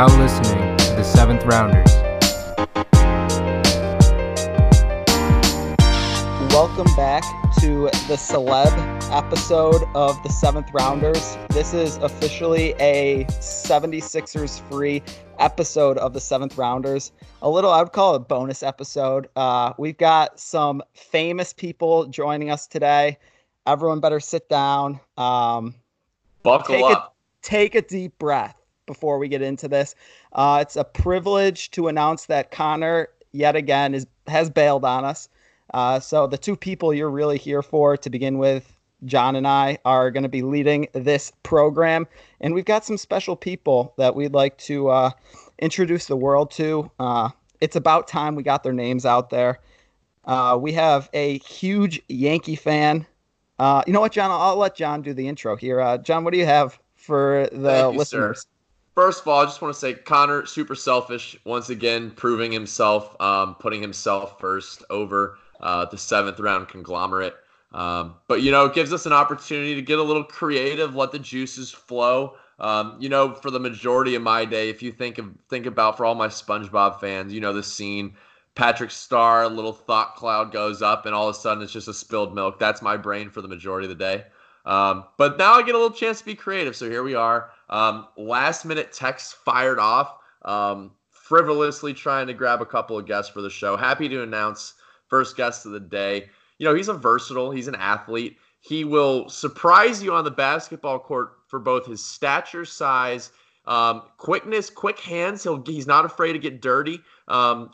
now listening to the Seventh Rounders. Welcome back to the celeb episode of the Seventh Rounders. This is officially a 76ers free episode of the Seventh Rounders. A little, I would call it a bonus episode. We've got some famous people joining us today. Everyone better sit down. Buckle up. Take a deep breath before we get into this. It's a privilege to announce that Connor, yet again, has bailed on us. So the two people you're really here for to begin with, John and I, are going to be leading this program. And we've got some special people that we'd like to introduce the world to. It's about time we got their names out there. We have a huge Yankee fan. You know what, John? I'll let John do the intro here. John, what do you have for the listeners? Sir. First of all, I just want to say Connor, super selfish, once again, proving himself, putting himself first over the seventh round conglomerate. But, you know, it gives us an opportunity to get a little creative, let the juices flow. You know, for the majority of my day, if you think about for all my SpongeBob fans, you know, the scene, Patrick Star, a little thought cloud goes up and all of a sudden it's just a spilled milk. That's my brain for the majority of the day. But now I get a little chance to be creative. So here we are. Last minute texts fired off, frivolously trying to grab a couple of guests for the show. Happy to announce first guest of the day. You know, he's a versatile, he's an athlete. He will surprise you on the basketball court for both his stature, size, quickness, quick hands. He's not afraid to get dirty,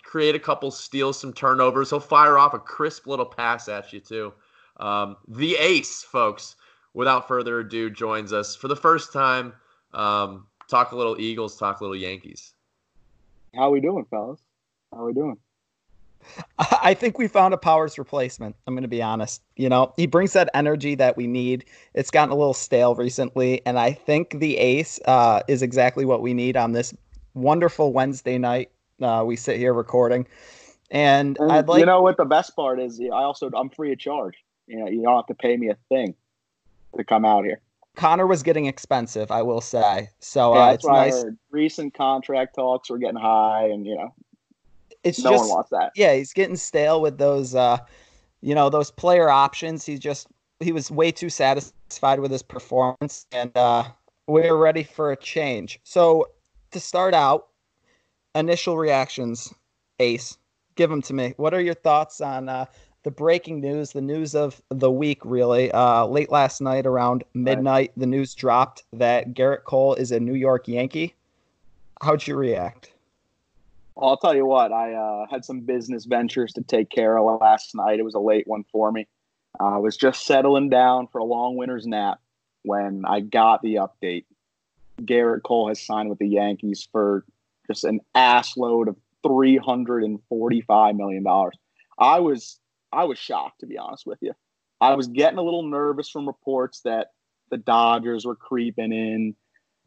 create a couple steals, some turnovers. He'll fire off a crisp little pass at you too. The ace, folks, without further ado, joins us for the first time. Talk a little Eagles, talk a little Yankees. How we doing, fellas? How we doing? I think we found a Powers replacement. I'm going to be honest. You know, he brings that energy that we need. It's gotten a little stale recently, and I think the ace is exactly what we need on this wonderful Wednesday night. We sit here recording, and I'd like, you know what the best part is? I'm free of charge. You know, you don't have to pay me a thing to come out here. Connor was getting expensive, I will say. So yeah, it's nice. Recent contract talks were getting high, and you know. It's no one wants that. Yeah, he's getting stale with those, those player options. He was way too satisfied with his performance, and we're ready for a change. So to start out, initial reactions, Ace, give them to me. What are your thoughts on the breaking news, the news of the week, really? Late last night, around midnight, right. The news dropped that Gerrit Cole is a New York Yankee. How'd you react? Well, I'll tell you what, I had some business ventures to take care of last night. It was a late one for me. I was just settling down for a long winter's nap when I got the update. Gerrit Cole has signed with the Yankees for just an ass load of $345 million. I was shocked, to be honest with you. I was getting a little nervous from reports that the Dodgers were creeping in.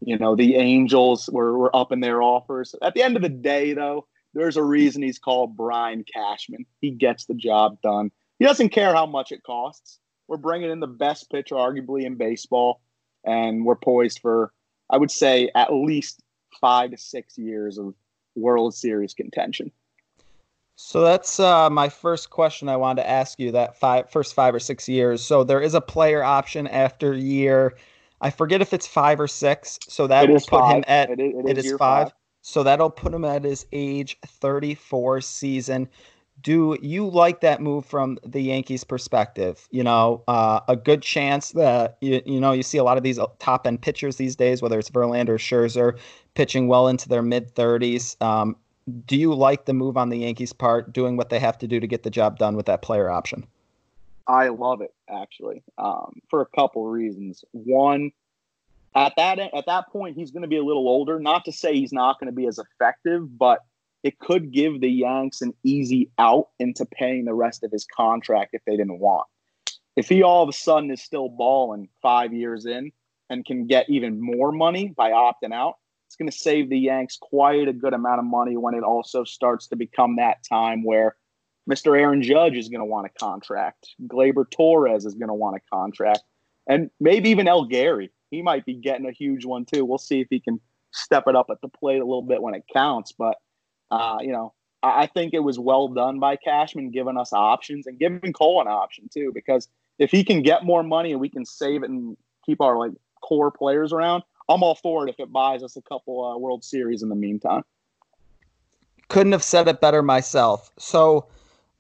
You know, the Angels were up in their offers. At the end of the day, though, there's a reason he's called Brian Cashman. He gets the job done. He doesn't care how much it costs. We're bringing in the best pitcher, arguably, in baseball, and we're poised for, I would say, at least 5 to 6 years of World Series contention. So that's my first question I wanted to ask you, that first 5 or 6 years. So there is a player option after year. I forget if it's 5 or 6, so that will put him at it is five. So that'll put him at his age 34 season. Do you like that move from the Yankees' perspective? You know, a good chance that you see a lot of these top end pitchers these days, whether it's Verlander or Scherzer, pitching well into their mid 30s. Do you like the move on the Yankees' part, doing what they have to do to get the job done with that player option? I love it, actually, for a couple reasons. One, at that point, he's going to be a little older. Not to say he's not going to be as effective, but it could give the Yanks an easy out into paying the rest of his contract if they didn't want. If he all of a sudden is still balling 5 years in and can get even more money by opting out, it's going to save the Yanks quite a good amount of money when it also starts to become that time where Mr. Aaron Judge is going to want a contract. Gleyber Torres is going to want a contract. And maybe even El Gary. He might be getting a huge one, too. We'll see if he can step it up at the plate a little bit when it counts. But, you know, I think it was well done by Cashman giving us options and giving Cole an option too, because if he can get more money and we can save it and keep our like core players around, I'm all for it if it buys us a couple World Series in the meantime. Couldn't have said it better myself. So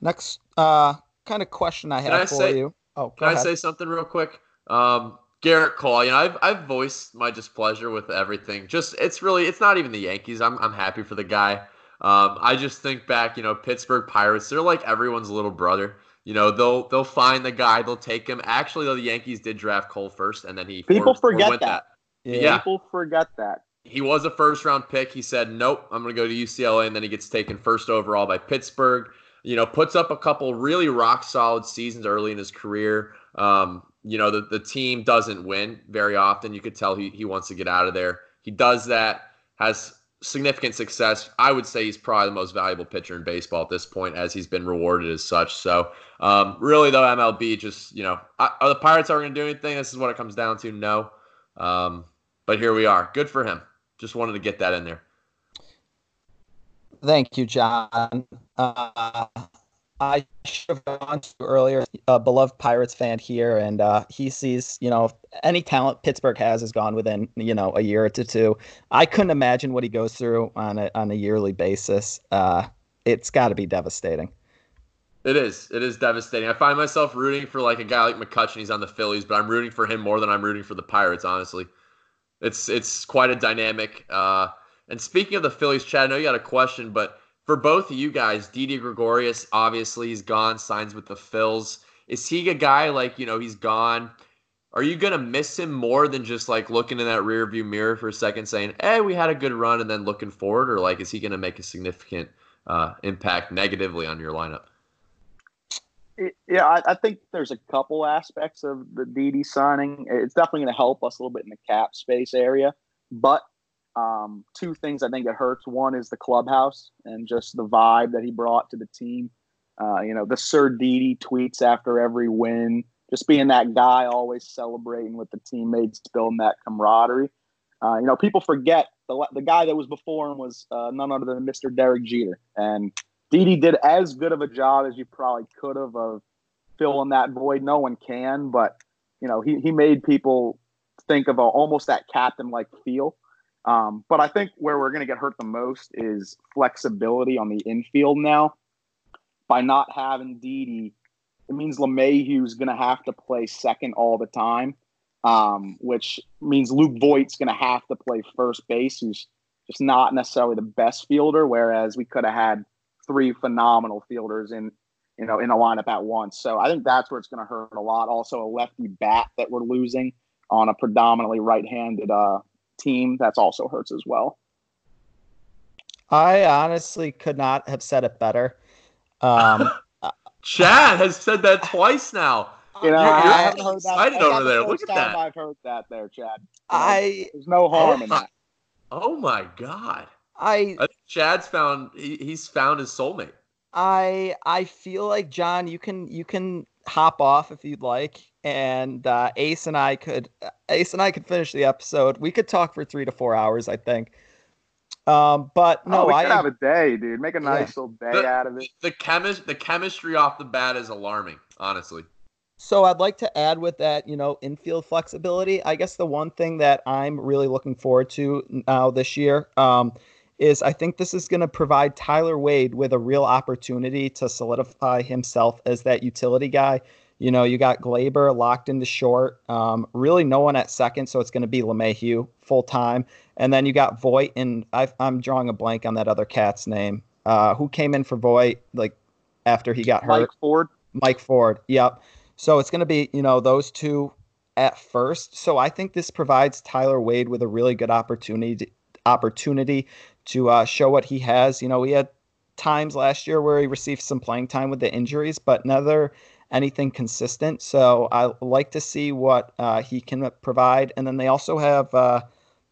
next kind of question I have for you. Oh, can I say something real quick? Gerrit Cole, you know, I've voiced my displeasure with everything. Just it's not even the Yankees. I'm happy for the guy. I just think back, you know, Pittsburgh Pirates, they're like everyone's little brother. You know, they'll find the guy, they'll take him. Actually, though, the Yankees did draft Cole first, and then people forget that. Yeah. People forget that. He was a first-round pick. He said, nope, I'm going to go to UCLA, and then he gets taken first overall by Pittsburgh. You know, puts up a couple really rock-solid seasons early in his career. You know, the team doesn't win very often. You could tell he wants to get out of there. He does that, has significant success. I would say he's probably the most valuable pitcher in baseball at this point, as he's been rewarded as such. So, really, though, MLB just, you know, are the Pirates ever going to do anything? This is what it comes down to. No. But here we are. Good for him. Just wanted to get that in there. Thank you, John. I should have gone to earlier, a beloved Pirates fan here, and he sees, you know, any talent Pittsburgh has gone within, you know, a year or two. I couldn't imagine what he goes through on a yearly basis. It's got to be devastating. It is. It is devastating. I find myself rooting for, like, a guy like McCutchen. He's on the Phillies, but I'm rooting for him more than I'm rooting for the Pirates, honestly. It's quite a dynamic. And speaking of the Phillies, Chad, I know you had a question, but for both of you guys, Didi Gregorius, obviously, he's gone, signs with the Phils. Is he a guy, like, you know, he's gone? Are you going to miss him more than just, like, looking in that rearview mirror for a second saying, hey, we had a good run, and then looking forward? Or, like, is he going to make a significant impact negatively on your lineup? Yeah, I think there's a couple aspects of the Didi signing. It's definitely going to help us a little bit in the cap space area. But two things I think it hurts. One is the clubhouse and just the vibe that he brought to the team. You know, the Sir Didi tweets after every win, just being that guy always celebrating with the teammates, building that camaraderie. You know, people forget the guy that was before him was none other than Mr. Derek Jeter. And Didi did as good of a job as you probably could have of filling that void. No one can, but, you know, he made people think of almost that captain-like feel. But I think where we're going to get hurt the most is flexibility on the infield now. By not having Didi, it means LeMahieu is going to have to play second all the time, which means Luke Voit's going to have to play first base, who's just not necessarily the best fielder, whereas we could have had three phenomenal fielders in a lineup at once. So I think that's where it's going to hurt a lot. Also, a lefty bat that we're losing on a predominantly right-handed team, that's also hurts as well. I honestly could not have said it better. Chad has said that twice now. You know, I haven't heard that over there. Look at that. I've heard that there, Chad. There's no harm in that. Oh my God. I think Chad's found he's found his soulmate. I feel like, John, you can hop off if you'd like, and Ace and I could finish the episode. We could talk for 3 to 4 hours, I think. But no, we could have a day, dude. Make a nice little day out of it. The chemistry off the bat is alarming, honestly. So I'd like to add with that, you know, infield flexibility. I guess the one thing that I'm really looking forward to now this year is I think this is going to provide Tyler Wade with a real opportunity to solidify himself as that utility guy. You know, you got Gleyber locked into short, really no one at second, so it's going to be LeMahieu full time. And then you got Voit, and I'm drawing a blank on that other cat's name. Who came in for Voit, like, after he got hurt? Mike Ford, yep. So it's going to be, you know, those two at first. So I think this provides Tyler Wade with a really good opportunity to show what he has. You know, he had times last year where he received some playing time with the injuries, but never anything consistent. So I like to see what he can provide. And then they also have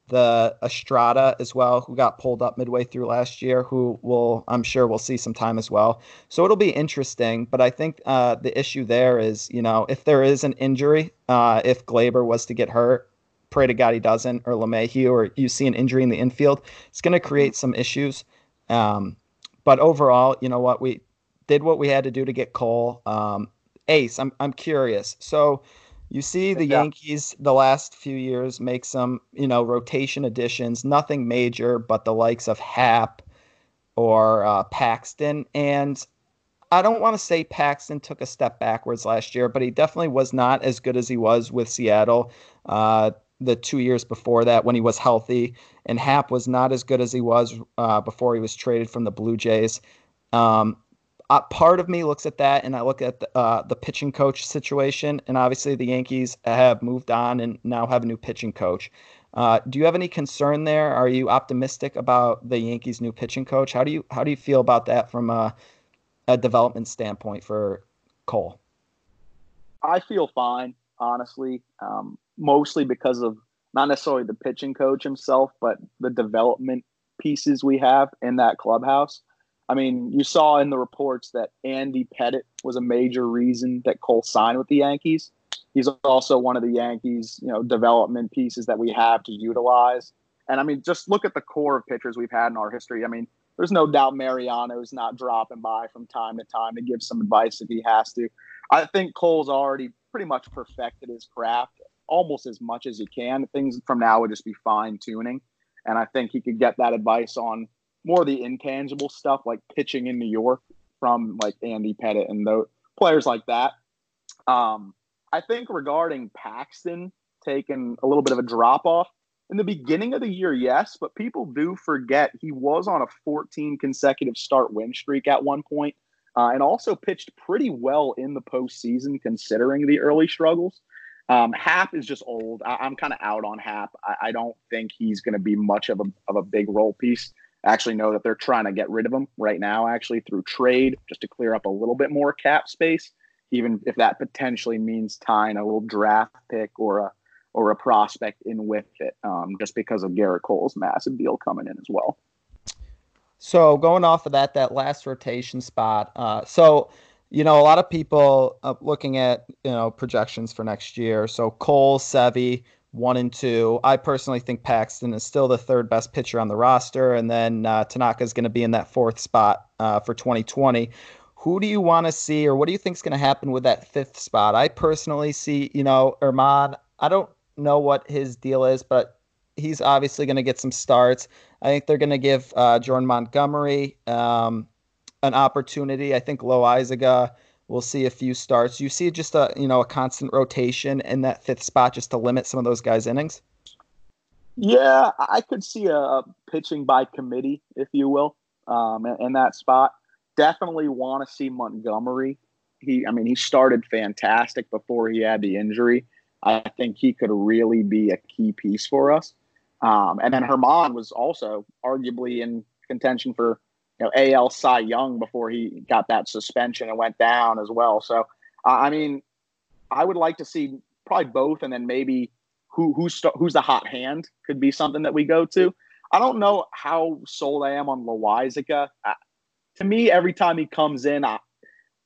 the Estrada as well, who got pulled up midway through last year, who I'm sure we'll see some time as well. So it'll be interesting. But I think the issue there is, you know, if there is an injury, if Gleyber was to get hurt, pray to God he doesn't, or LeMahieu, or you see an injury in the infield, it's going to create some issues. But overall, you know what? We did what we had to do to get Cole. Ace, I'm curious. So you see the Yankees the last few years make some, you know, rotation additions, nothing major, but the likes of Happ or Paxton. And I don't want to say Paxton took a step backwards last year, but he definitely was not as good as he was with Seattle the 2 years before that when he was healthy. And Happ was not as good as he was before he was traded from the Blue Jays. Part of me looks at that, and I look at the pitching coach situation. And obviously the Yankees have moved on and now have a new pitching coach. Do you have any concern there? Are you optimistic about the Yankees' new pitching coach? How do you feel about that from a development standpoint for Cole? I feel fine, honestly, mostly because of not necessarily the pitching coach himself, but the development pieces we have in that clubhouse. I mean, you saw in the reports that Andy Pettitte was a major reason that Cole signed with the Yankees. He's also one of the Yankees, you know, development pieces that we have to utilize. And I mean, just look at the core of pitchers we've had in our history. I mean, there's no doubt Mariano's not dropping by from time to time to give some advice if he has to. I think Cole's already pretty much perfected his craft almost as much as he can. Things from now would just be fine-tuning. And I think he could get that advice on more of the intangible stuff, like pitching in New York, from like Andy Pettitte and those players like that. I think regarding Paxton taking a little bit of a drop-off, in the beginning of the year, yes, but people do forget he was on a 14 consecutive start win streak at one point, and also pitched pretty well in the postseason considering the early struggles. Happ is just old. I'm kind of out on Happ. I don't think he's going to be much of a big role piece. I actually know that they're trying to get rid of him right now, actually, through trade, just to clear up a little bit more cap space, even if that potentially means tying a little draft pick or a prospect in with it, just because of Gerrit Cole's massive deal coming in as well. So going off of that last rotation spot, so, you know, a lot of people looking at, you know, projections for next year. So Cole, Sevy, 1 and 2. I personally think Paxton is still the third best pitcher on the roster. And then Tanaka is going to be in that fourth spot for 2020. Who do you want to see, or what do you think is going to happen with that fifth spot? I personally see, you know, Erman. I don't know what his deal is, but he's obviously going to get some starts. I think they're going to give Jordan Montgomery an opportunity. I think Loaisiga will see a few starts. You see just a constant rotation in that fifth spot just to limit some of those guys' innings? Yeah, I could see a pitching by committee, if you will, in that spot. Definitely want to see Montgomery. He started fantastic before he had the injury. I think he could really be a key piece for us. And then Herman was also arguably in contention for, you know, AL Cy Young before he got that suspension and went down as well. So, I mean, I would like to see probably both, and then maybe who's the hot hand could be something that we go to. I don't know how sold I am on Loaisiga. To me, every time he comes in,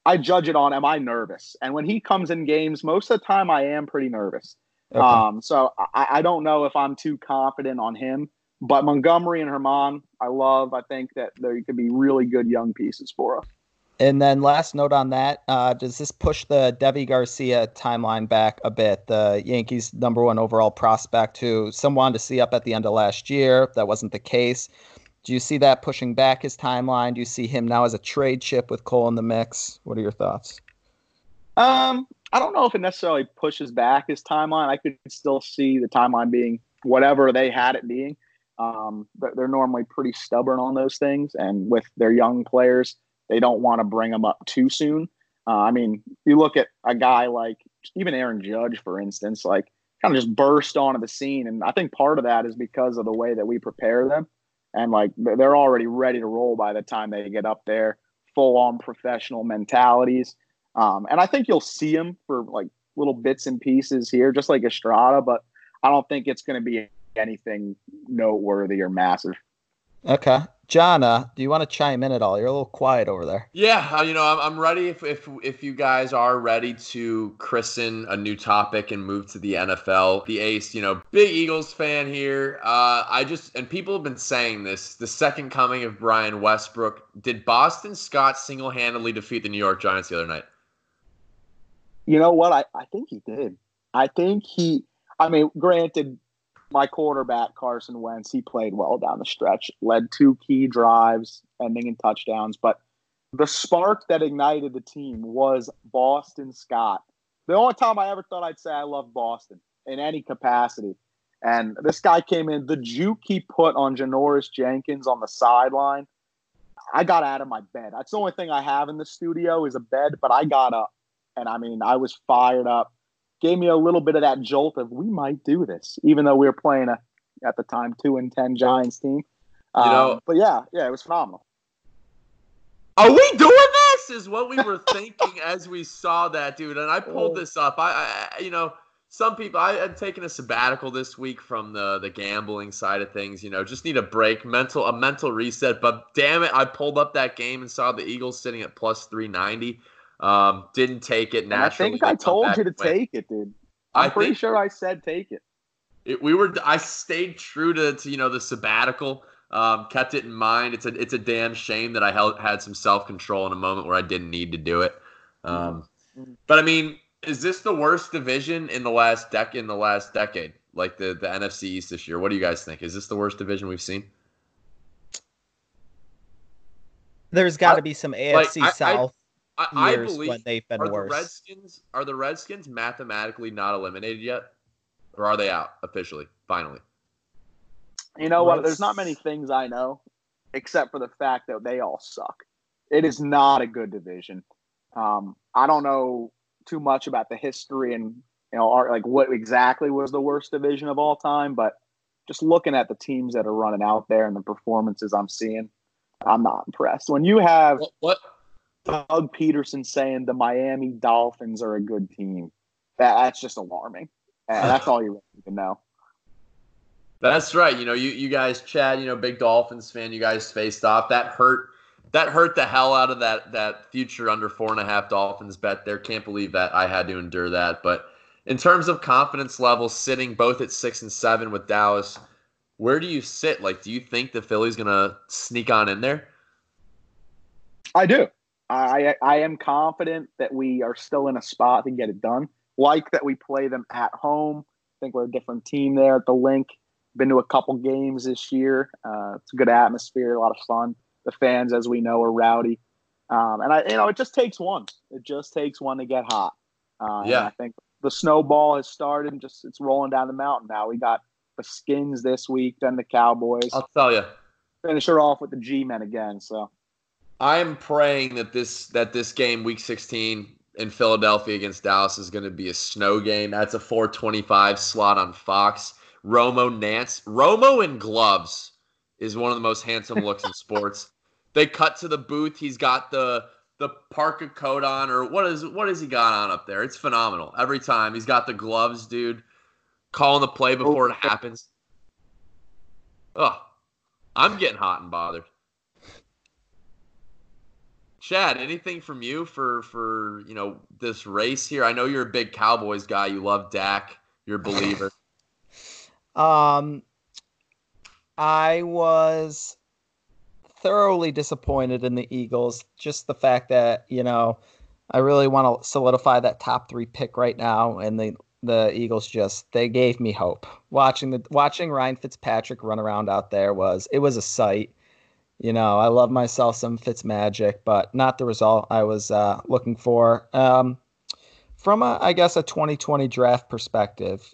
I judge it on, am I nervous? And when he comes in games, most of the time I am pretty nervous. Okay. So I don't know if I'm too confident on him. But Montgomery and Herman, I love. I think that they could be really good young pieces for us. And then last note on that, does this push the Debbie Garcia timeline back a bit? The Yankees' number one overall prospect, who some wanted to see up at the end of last year. That wasn't the case. Do you see that pushing back his timeline? Do you see him now as a trade chip with Cole in the mix? What are your thoughts? I don't know if it necessarily pushes back his timeline. I could still see the timeline being whatever they had it being. They're normally pretty stubborn on those things. And with their young players, they don't want to bring them up too soon. I mean, you look at a guy like even Aaron Judge, for instance, like kind of just burst onto the scene. And I think part of that is because of the way that we prepare them. And, like, they're already ready to roll by the time they get up there, full-on professional mentalities. And I think you'll see them for, like, little bits and pieces here, just like Estrada. But I don't think it's going to be anything noteworthy or massive. Okay. John, do you want to chime in at all? You're a little quiet over there. Yeah, you know, I'm ready if you guys are ready to christen a new topic and move to the NFL. The Ace, you know, big Eagles fan here. And people have been saying this, the second coming of Brian Westbrook. Did Boston Scott single-handedly defeat the New York Giants the other night? You know what? I think he did. Granted, my quarterback, Carson Wentz, he played well down the stretch, led two key drives, ending in touchdowns. But the spark that ignited the team was Boston Scott. The only time I ever thought I'd say I love Boston in any capacity. And this guy came in, the juke he put on Janoris Jenkins on the sideline, I got out of my bed. That's the only thing I have in the studio is a bed, but I got up. And, I was fired up. Gave me a little bit of that jolt of we might do this, even though we were playing at the time 2-10 Giants team. But yeah, it was phenomenal. Are we doing this? Is what we were thinking as we saw that, dude. And I pulled this up. I had taken a sabbatical this week from the gambling side of things. You know, just need a break, a mental reset. But damn it, I pulled up that game and saw the Eagles sitting at plus 390. Didn't take it naturally. And I think I told you to take it, dude. I'm pretty sure I said take it. I stayed true to the sabbatical. Kept it in mind. It's a damn shame that I had some self-control in a moment where I didn't need to do it. But is this the worst division in the last decade? Like the NFC East this year. What do you guys think? Is this the worst division we've seen? There's got to be some AFC South. I believe when they've been worse. Are the Redskins mathematically not eliminated yet? Or are they out officially, finally? You know what? There's not many things I know, except for the fact that they all suck. It is not a good division. I don't know too much about the history and what exactly was the worst division of all time, but just looking at the teams that are running out there and the performances I'm seeing, I'm not impressed. When you have what? Doug Peterson saying the Miami Dolphins are a good team. That's just alarming. That's all you really need to know. That's right. You guys, Chad, big Dolphins fan, you guys faced off. That hurt the hell out of that future under 4.5 Dolphins bet there. Can't believe that I had to endure that. But in terms of confidence levels, sitting both at 6 and 7 with Dallas, where do you sit? Like, do you think the Phillies gonna sneak on in there? I do. I am confident that we are still in a spot to get it done. Like that we play them at home. I think we're a different team there at the Link. Been to a couple games this year. It's a good atmosphere, a lot of fun. The fans, as we know, are rowdy. And it just takes one. It just takes one to get hot. And I think the snowball has started and just it's rolling down the mountain now. We got the Skins this week, then the Cowboys. I'll tell you. Finish it off with the G-Men again, so. I'm praying that this game, Week 16 in Philadelphia against Dallas, is going to be a snow game. That's a 4:25 slot on Fox. Romo in gloves is one of the most handsome looks in sports. They cut to the booth. He's got the parka coat on, or what is he got on up there? It's phenomenal every time. He's got the gloves, dude. Calling the play before it happens. Oh, I'm getting hot and bothered. Chad, anything from you for this race here? I know you're a big Cowboys guy. You love Dak. You're a believer. I was thoroughly disappointed in the Eagles. Just the fact that, I really want to solidify that top 3 pick right now. And the Eagles they gave me hope. Watching Ryan Fitzpatrick run around out there was a sight. I love myself some Fitz magic, but not the result I was looking for. From a 2020 draft perspective,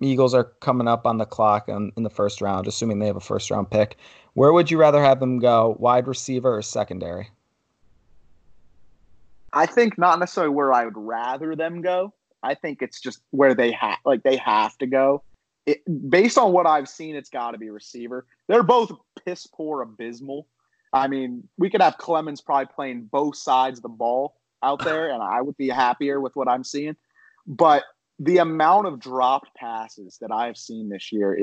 Eagles are coming up on the clock in the first round, assuming they have a first round pick. Where would you rather have them go, wide receiver or secondary? I think not necessarily where I would rather them go. I think it's just where they have to go. Based on what I've seen, it's got to be receiver. They're both piss poor, abysmal. We could have Clemens probably playing both sides of the ball out there, and I would be happier with what I'm seeing. But the amount of dropped passes that I've seen this year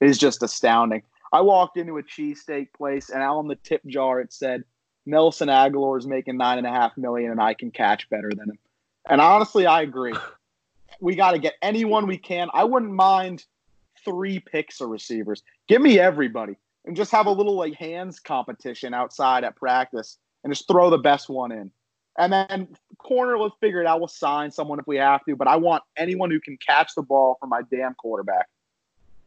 is just astounding. I walked into a cheesesteak place, and out on the tip jar it said, Nelson Aguilar is making $9.5 million, and I can catch better than him. And honestly, I agree. We got to get anyone we can. I wouldn't mind 3 picks of receivers. Give me everybody, and just have a little like hands competition outside at practice, and just throw the best one in. And then corner, we'll figure it out. We'll sign someone if we have to, but I want anyone who can catch the ball for my damn quarterback.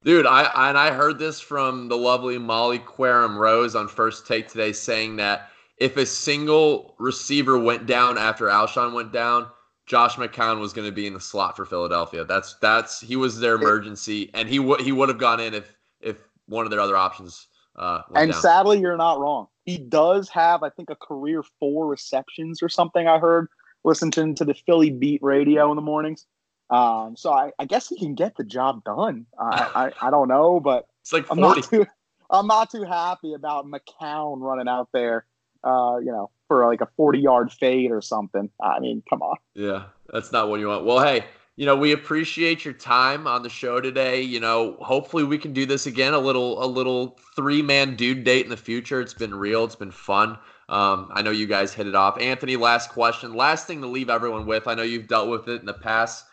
Dude, I heard this from the lovely Molly Querum Rose on First Take today, saying that if a single receiver went down after Alshon went down, Josh McCown was going to be in the slot for Philadelphia. That's he was their emergency, and he would have gone in if one of their other options went down. And sadly, you're not wrong. He does have, I think, a career 4 receptions or something I heard listening to the Philly Beat radio in the mornings. So I guess he can get the job done. I don't know, but it's like 40. I'm not too happy about McCown running out there, for like a 40-yard fade or something. I mean, come on. Yeah, that's not what you want. Well, hey, we appreciate your time on the show today. Hopefully we can do this again, a little 3-man dude date in the future. It's been real. It's been fun. I know you guys hit it off. Anthony, last question. Last thing to leave everyone with. I know you've dealt with it in the past.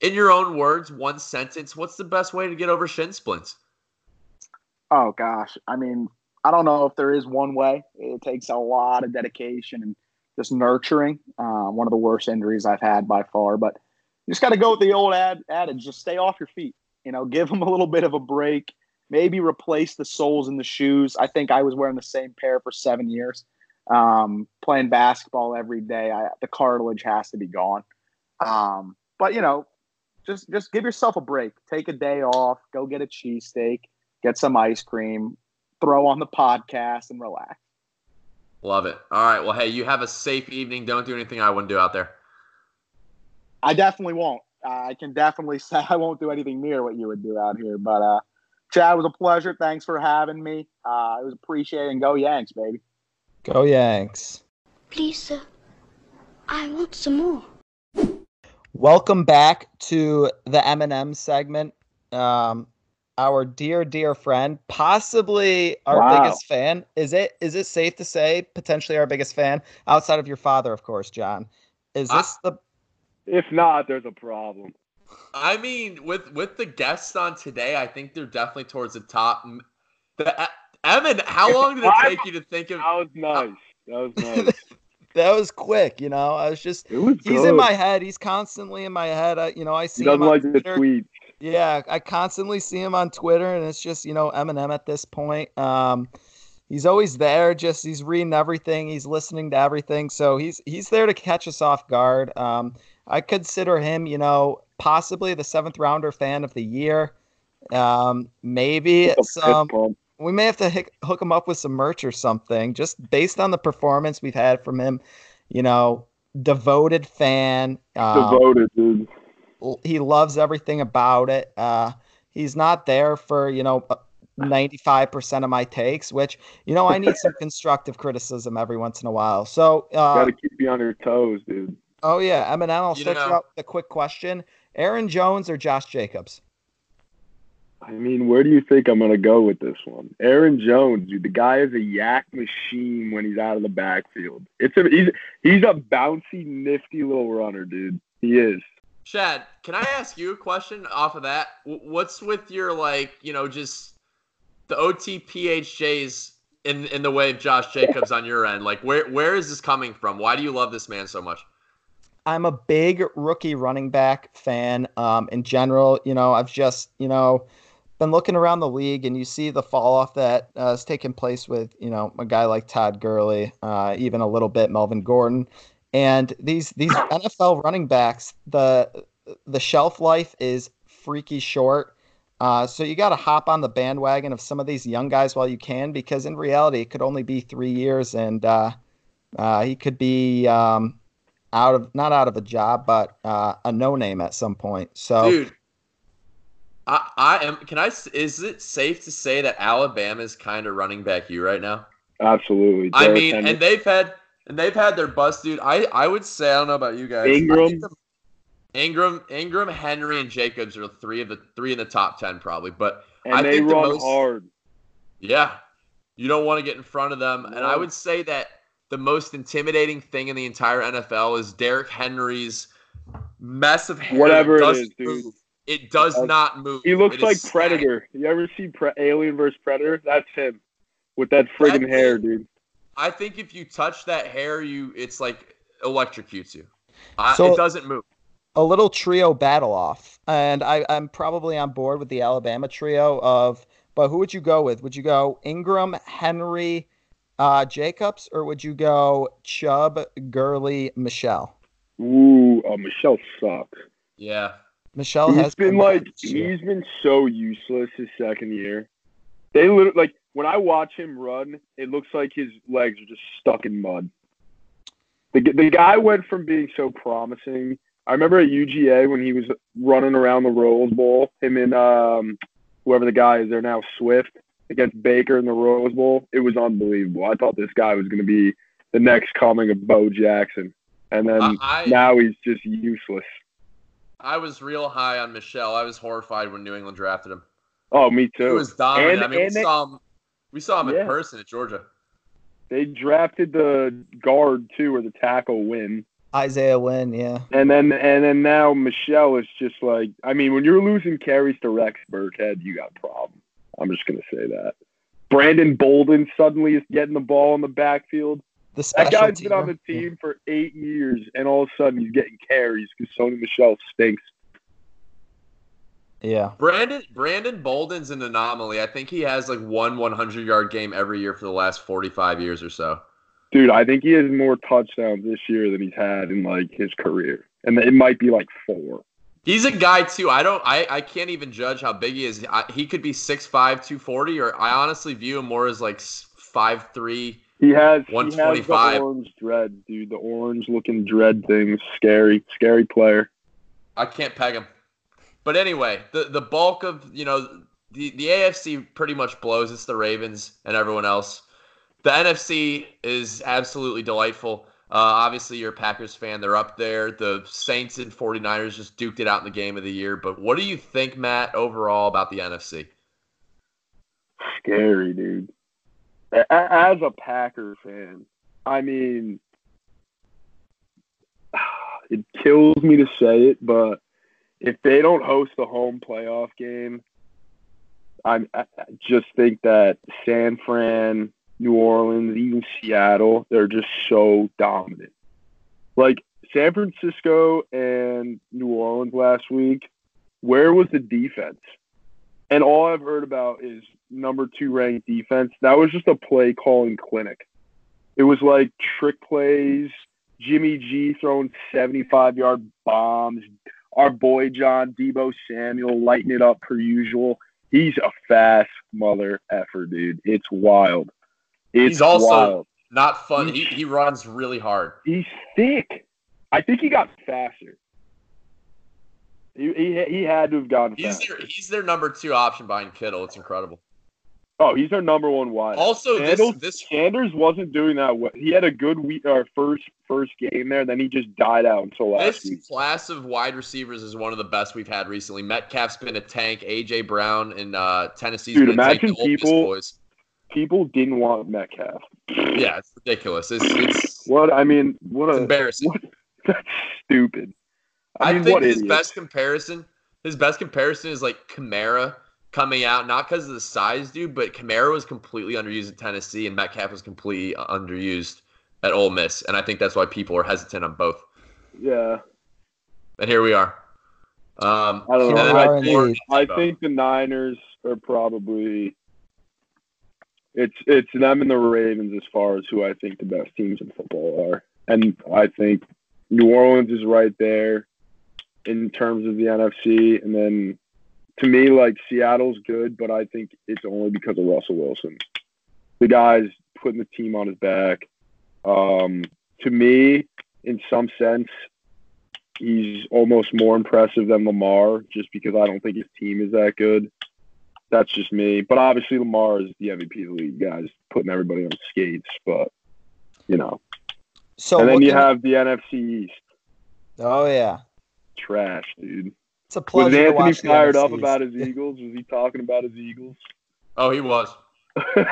In your own words, 1 sentence, what's the best way to get over shin splints? Oh, gosh. I mean, I don't know if there is one way. It takes a lot of dedication and just nurturing. One of the worst injuries I've had by far. But you just got to go with the old adage, just stay off your feet. Give them a little bit of a break. Maybe replace the soles in the shoes. I think I was wearing the same pair for 7 years. Playing basketball every day, the cartilage has to be gone. But, Just give yourself a break. Take a day off. Go get a cheesesteak. Get some ice cream. Throw on the podcast and relax. Love it. All right. Well, hey, you have a safe evening. Don't do anything I wouldn't do out there. I definitely won't. I can definitely say I won't do anything near what you would do out here. But, Chad, it was a pleasure. Thanks for having me. It was appreciated. And go Yanks, baby. Go Yanks. Please, sir. I want some more. Welcome back to the M&M segment. Our dear, dear friend, possibly our biggest fan. Is it safe to say potentially our biggest fan outside of your father, of course, John? Is this If not, there's a problem. I mean, with the guests on today, I think they're definitely towards the top. Emin, how long did it take you to think of? That was nice. That was quick, I was just, he's in my head. He's constantly in my head. I see him on Twitter. Tweet. Yeah, I constantly see him on Twitter, and it's just, Eminem at this point. He's always there. Just he's reading everything. He's listening to everything. So he's there to catch us off guard. I consider him, possibly the 7th-rounder fan of the year. Maybe we may have to hook him up with some merch or something, just based on the performance we've had from him. Devoted fan. Devoted, dude. He loves everything about it. He's not there for, 95% of my takes, which, I need some constructive criticism every once in a while. So got to keep you on your toes, dude. Oh, yeah. Eminem, I'll start you out with a quick question. Aaron Jones or Josh Jacobs? I mean, where do you think I'm going to go with this one? Aaron Jones, dude, the guy is a yak machine when he's out of the backfield. He's a bouncy, nifty little runner, dude. He is. Chad, can I ask you a question off of that? What's with your, just the OTPHJs in the way of Josh Jacobs on your end? Like, where is this coming from? Why do you love this man so much? I'm a big rookie running back fan in general. I've just, been looking around the league, and you see the fall off that has taken place with, a guy like Todd Gurley, even a little bit Melvin Gordon, and these NFL running backs, the shelf life is freaky short. So you got to hop on the bandwagon of some of these young guys while you can, because in reality it could only be 3 years, and he could be not out of a job, but a no-name at some point. So. Dude. Is it safe to say that Alabama's kind of running back you right now? Absolutely. I mean, Derrick Henry. And they've had their bust, dude. I would say, I don't know about you guys. Ingram, Henry, and Jacobs are three in the top 10 probably. But and I think they run hard. Yeah. You don't want to get in front of them. No. And I would say that the most intimidating thing in the entire NFL is Derrick Henry's mess of hair. Whatever it is, dude. It does not move. He looks like Predator. You ever see Alien vs. Predator? That's him with that friggin' hair, dude. I think if you touch that hair, it's like electrocutes you. It doesn't move. A little trio battle off, and I'm probably on board with the Alabama trio of. But who would you go with? Would you go Ingram, Henry, Jacobs, or would you go Chubb, Gurley, Michel? Ooh, Michel sucks. Yeah. Michel has been he's been so useless his second year. They literally, when I watch him run, it looks like his legs are just stuck in mud. The guy went from being so promising. I remember at UGA when he was running around the Rose Bowl, him and whoever the guy is there now, Swift, against Baker in the Rose Bowl. It was unbelievable. I thought this guy was going to be the next coming of Bo Jackson. And then now he's just useless. I was real high on Michel. I was horrified when New England drafted him. Oh, me too. He was dominant. We saw him in person at Georgia. They drafted the guard too, or the tackle Wynn. Isaiah Wynn, yeah. And then now Michel is just like, I mean, when you're losing carries to Rex Burkhead, you got a problem. I'm just gonna say that. Brandon Bolden suddenly is getting the ball in the backfield. That guy's been on the team for 8 years, and all of a sudden he's getting carries because Sony Michel stinks. Yeah. Brandon Bolden's an anomaly. I think he has one 100-yard game every year for the last 45 years or so. Dude, I think he has more touchdowns this year than he's had in his career, and it might be 4. He's a guy too. I can't even judge how big he is. He could be 6'5", 240, or I honestly view him more as 5'3". He has 125. He has the orange dread, dude. The orange-looking dread thing. Scary, scary player. I can't peg him. But anyway, the bulk of, the AFC pretty much blows. It's the Ravens and everyone else. The NFC is absolutely delightful. Obviously, you're a Packers fan. They're up there. The Saints and 49ers just duked it out in the game of the year. But what do you think, Matt, overall about the NFC? Scary, dude. As a Packers fan, I mean, it kills me to say it, but if they don't host the home playoff game, I just think that San Fran, New Orleans, even Seattle, they're just so dominant. San Francisco and New Orleans last week, where was the defense? And all I've heard about is number 2 ranked defense. That was just a play calling clinic. It was trick plays, Jimmy G throwing 75-yard bombs, our boy John Deebo Samuel lighting it up per usual. He's a fast mother effer, dude. It's wild. He's also wild. Not fun. He runs really hard. He's thick. I think he got faster. He had to have gotten faster. He's their number 2 option behind Kittle. It's incredible. Oh, he's their number 1 wide. Also, this Sanders wasn't doing that well. He had a good week, our first game there. Then he just died out until last week. This class of wide receivers is one of the best we've had recently. Metcalf's been a tank. A.J. Brown in Tennessee's been a tank. Dude, imagine people didn't want Metcalf. Yeah, it's ridiculous. It's it's embarrassing. That's stupid. I think his best comparison is Kamara coming out, not because of the size, dude, but Kamara was completely underused at Tennessee, and Metcalf was completely underused at Ole Miss, and I think that's why people are hesitant on both. Yeah. And here we are. I don't know. I think the Niners are probably. It's them and the Ravens as far as who I think the best teams in football are. And I think New Orleans is right there in terms of the NFC. And then to me, Seattle's good, but I think it's only because of Russell Wilson. The guy's putting the team on his back. To me, in some sense, he's almost more impressive than Lamar just because I don't think his team is that good. That's just me. But obviously, Lamar is the MVP of the league, guys, putting everybody on skates. But, So and then you have the NFC East. Oh, yeah. Trash, dude. It's a pleasure to watch. Was Anthony fired up about his Eagles? Was he talking about his Eagles? Oh, he was. It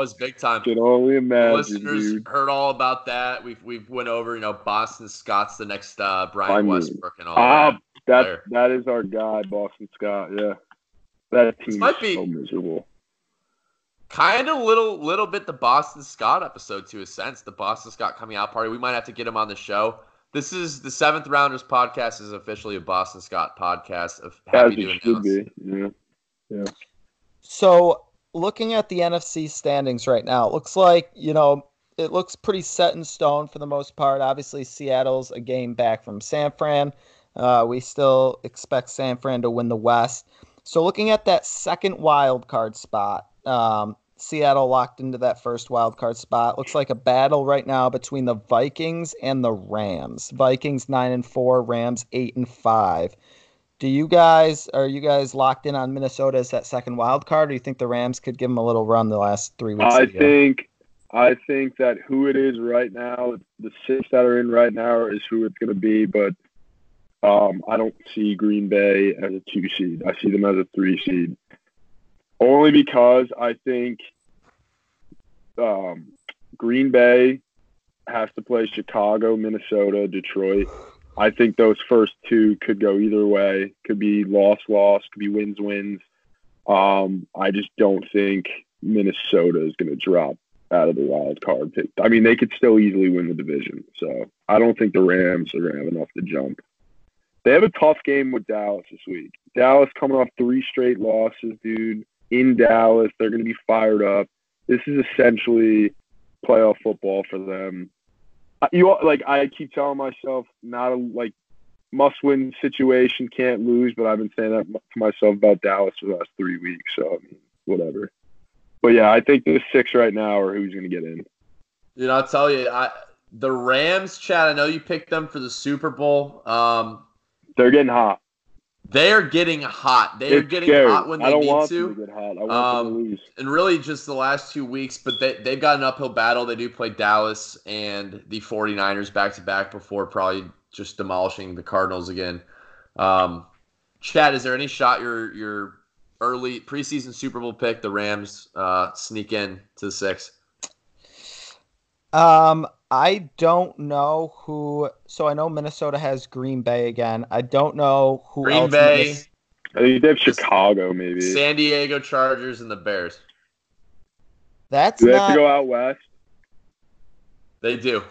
was big time. Can only imagine. Listeners heard all about that. We've went over, Boston Scott's the next Brian Westbrook and all that. That is our guy, Boston Scott. Yeah, that team might be so miserable. Kind of little bit the Boston Scott episode to a sense. The Boston Scott coming out party. We might have to get him on the show. This is the Seventh Rounders podcast. Is officially a Boston Scott podcast. As it should be. Yeah. So, looking at the NFC standings right now, it looks like, it looks pretty set in stone for the most part. Obviously, Seattle's a game back from San Fran. We still expect San Fran to win the West. So looking at that second wild card spot, Seattle locked into that first wild card spot. Looks like a battle right now between the Vikings and the Rams. Vikings 9-4, Rams 8-5. Are you guys locked in on Minnesota as that second wild card, or do you think the Rams could give them a little run the last 3 weeks? I think that who it is right now, the six that are in right now, is who it's going to be. But I don't see Green Bay as a 2 seed. I see them as a 3 seed, only because I think Green Bay has to play Chicago, Minnesota, Detroit. I think those first two could go either way. Could be loss, could be wins. I just don't think Minnesota is going to drop out of the wild card pick. I mean, they could still easily win the division. So I don't think the Rams are going to have enough to jump. They have a tough game with Dallas this week. Dallas coming off 3 straight losses, dude. In Dallas, they're going to be fired up. This is essentially playoff football for them. I keep telling myself, not a must-win situation, can't lose. But I've been saying that to myself about Dallas for the last 3 weeks. So I mean, whatever. But yeah, I think the 6 right now are who's going to get in. I'll tell you, the Rams, Chad. I know you picked them for the Super Bowl. They're getting hot. They're getting hot when they need to. I want them to lose. And really just the last 2 weeks, but they've got an uphill battle. They do play Dallas and the 49ers back-to-back before probably just demolishing the Cardinals again. Chad, is there any shot your early preseason Super Bowl pick, the Rams, sneak in to the 6? I don't know who. So I know Minnesota has Green Bay again. I don't know who Green else. Green Bay. I think they have Chicago, maybe. San Diego Chargers and the Bears. Do they have to go out west? They do.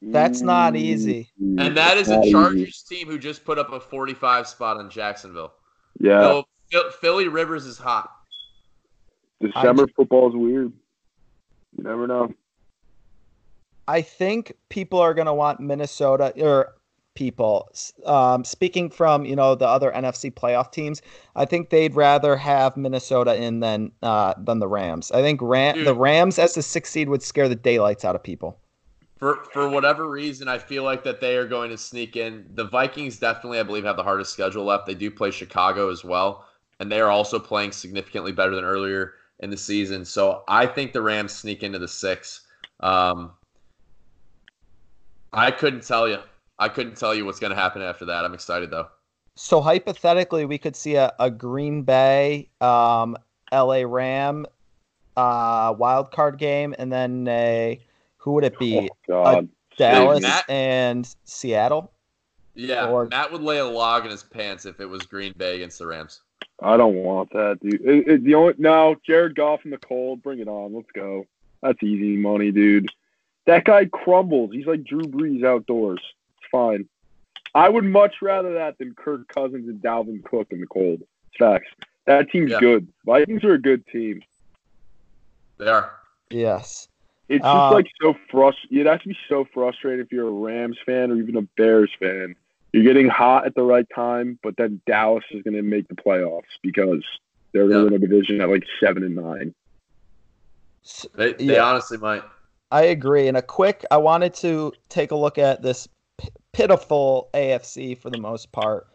That's not easy. And that is a Chargers team who just put up a 45 spot on Jacksonville. Yeah. So Philly Rivers is hot. December football is weird. You never know. I think people are going to want Minnesota or people speaking from, the other NFC playoff teams. I think they'd rather have Minnesota in than the Rams. I think the Rams as the 6 seed would scare the daylights out of people. For whatever reason, I feel like that they are going to sneak in. The Vikings definitely, I believe, have the hardest schedule left. They do play Chicago as well. And they are also playing significantly better than earlier in the season. So I think the Rams sneak into the 6. I couldn't tell you what's going to happen after that. I'm excited, though. So, hypothetically, we could see a Green Bay, L.A. Ram wild card game, and then who would it be? Dallas and Seattle? Yeah, Matt would lay a log in his pants if it was Green Bay against the Rams. I don't want that, dude. Jared Goff in the cold, bring it on. Let's go. That's easy money, dude. That guy crumbles. He's like Drew Brees outdoors. It's fine. I would much rather that than Kirk Cousins and Dalvin Cook in the cold. It's facts. That team's good. Vikings are a good team. They are. Yes. It's just so frustrating. It has to be so frustrating if you're a Rams fan or even a Bears fan. You're getting hot at the right time, but then Dallas is going to make the playoffs because they're going to win a division at 7-9. They honestly might. I agree. And I wanted to take a look at this pitiful AFC for the most part.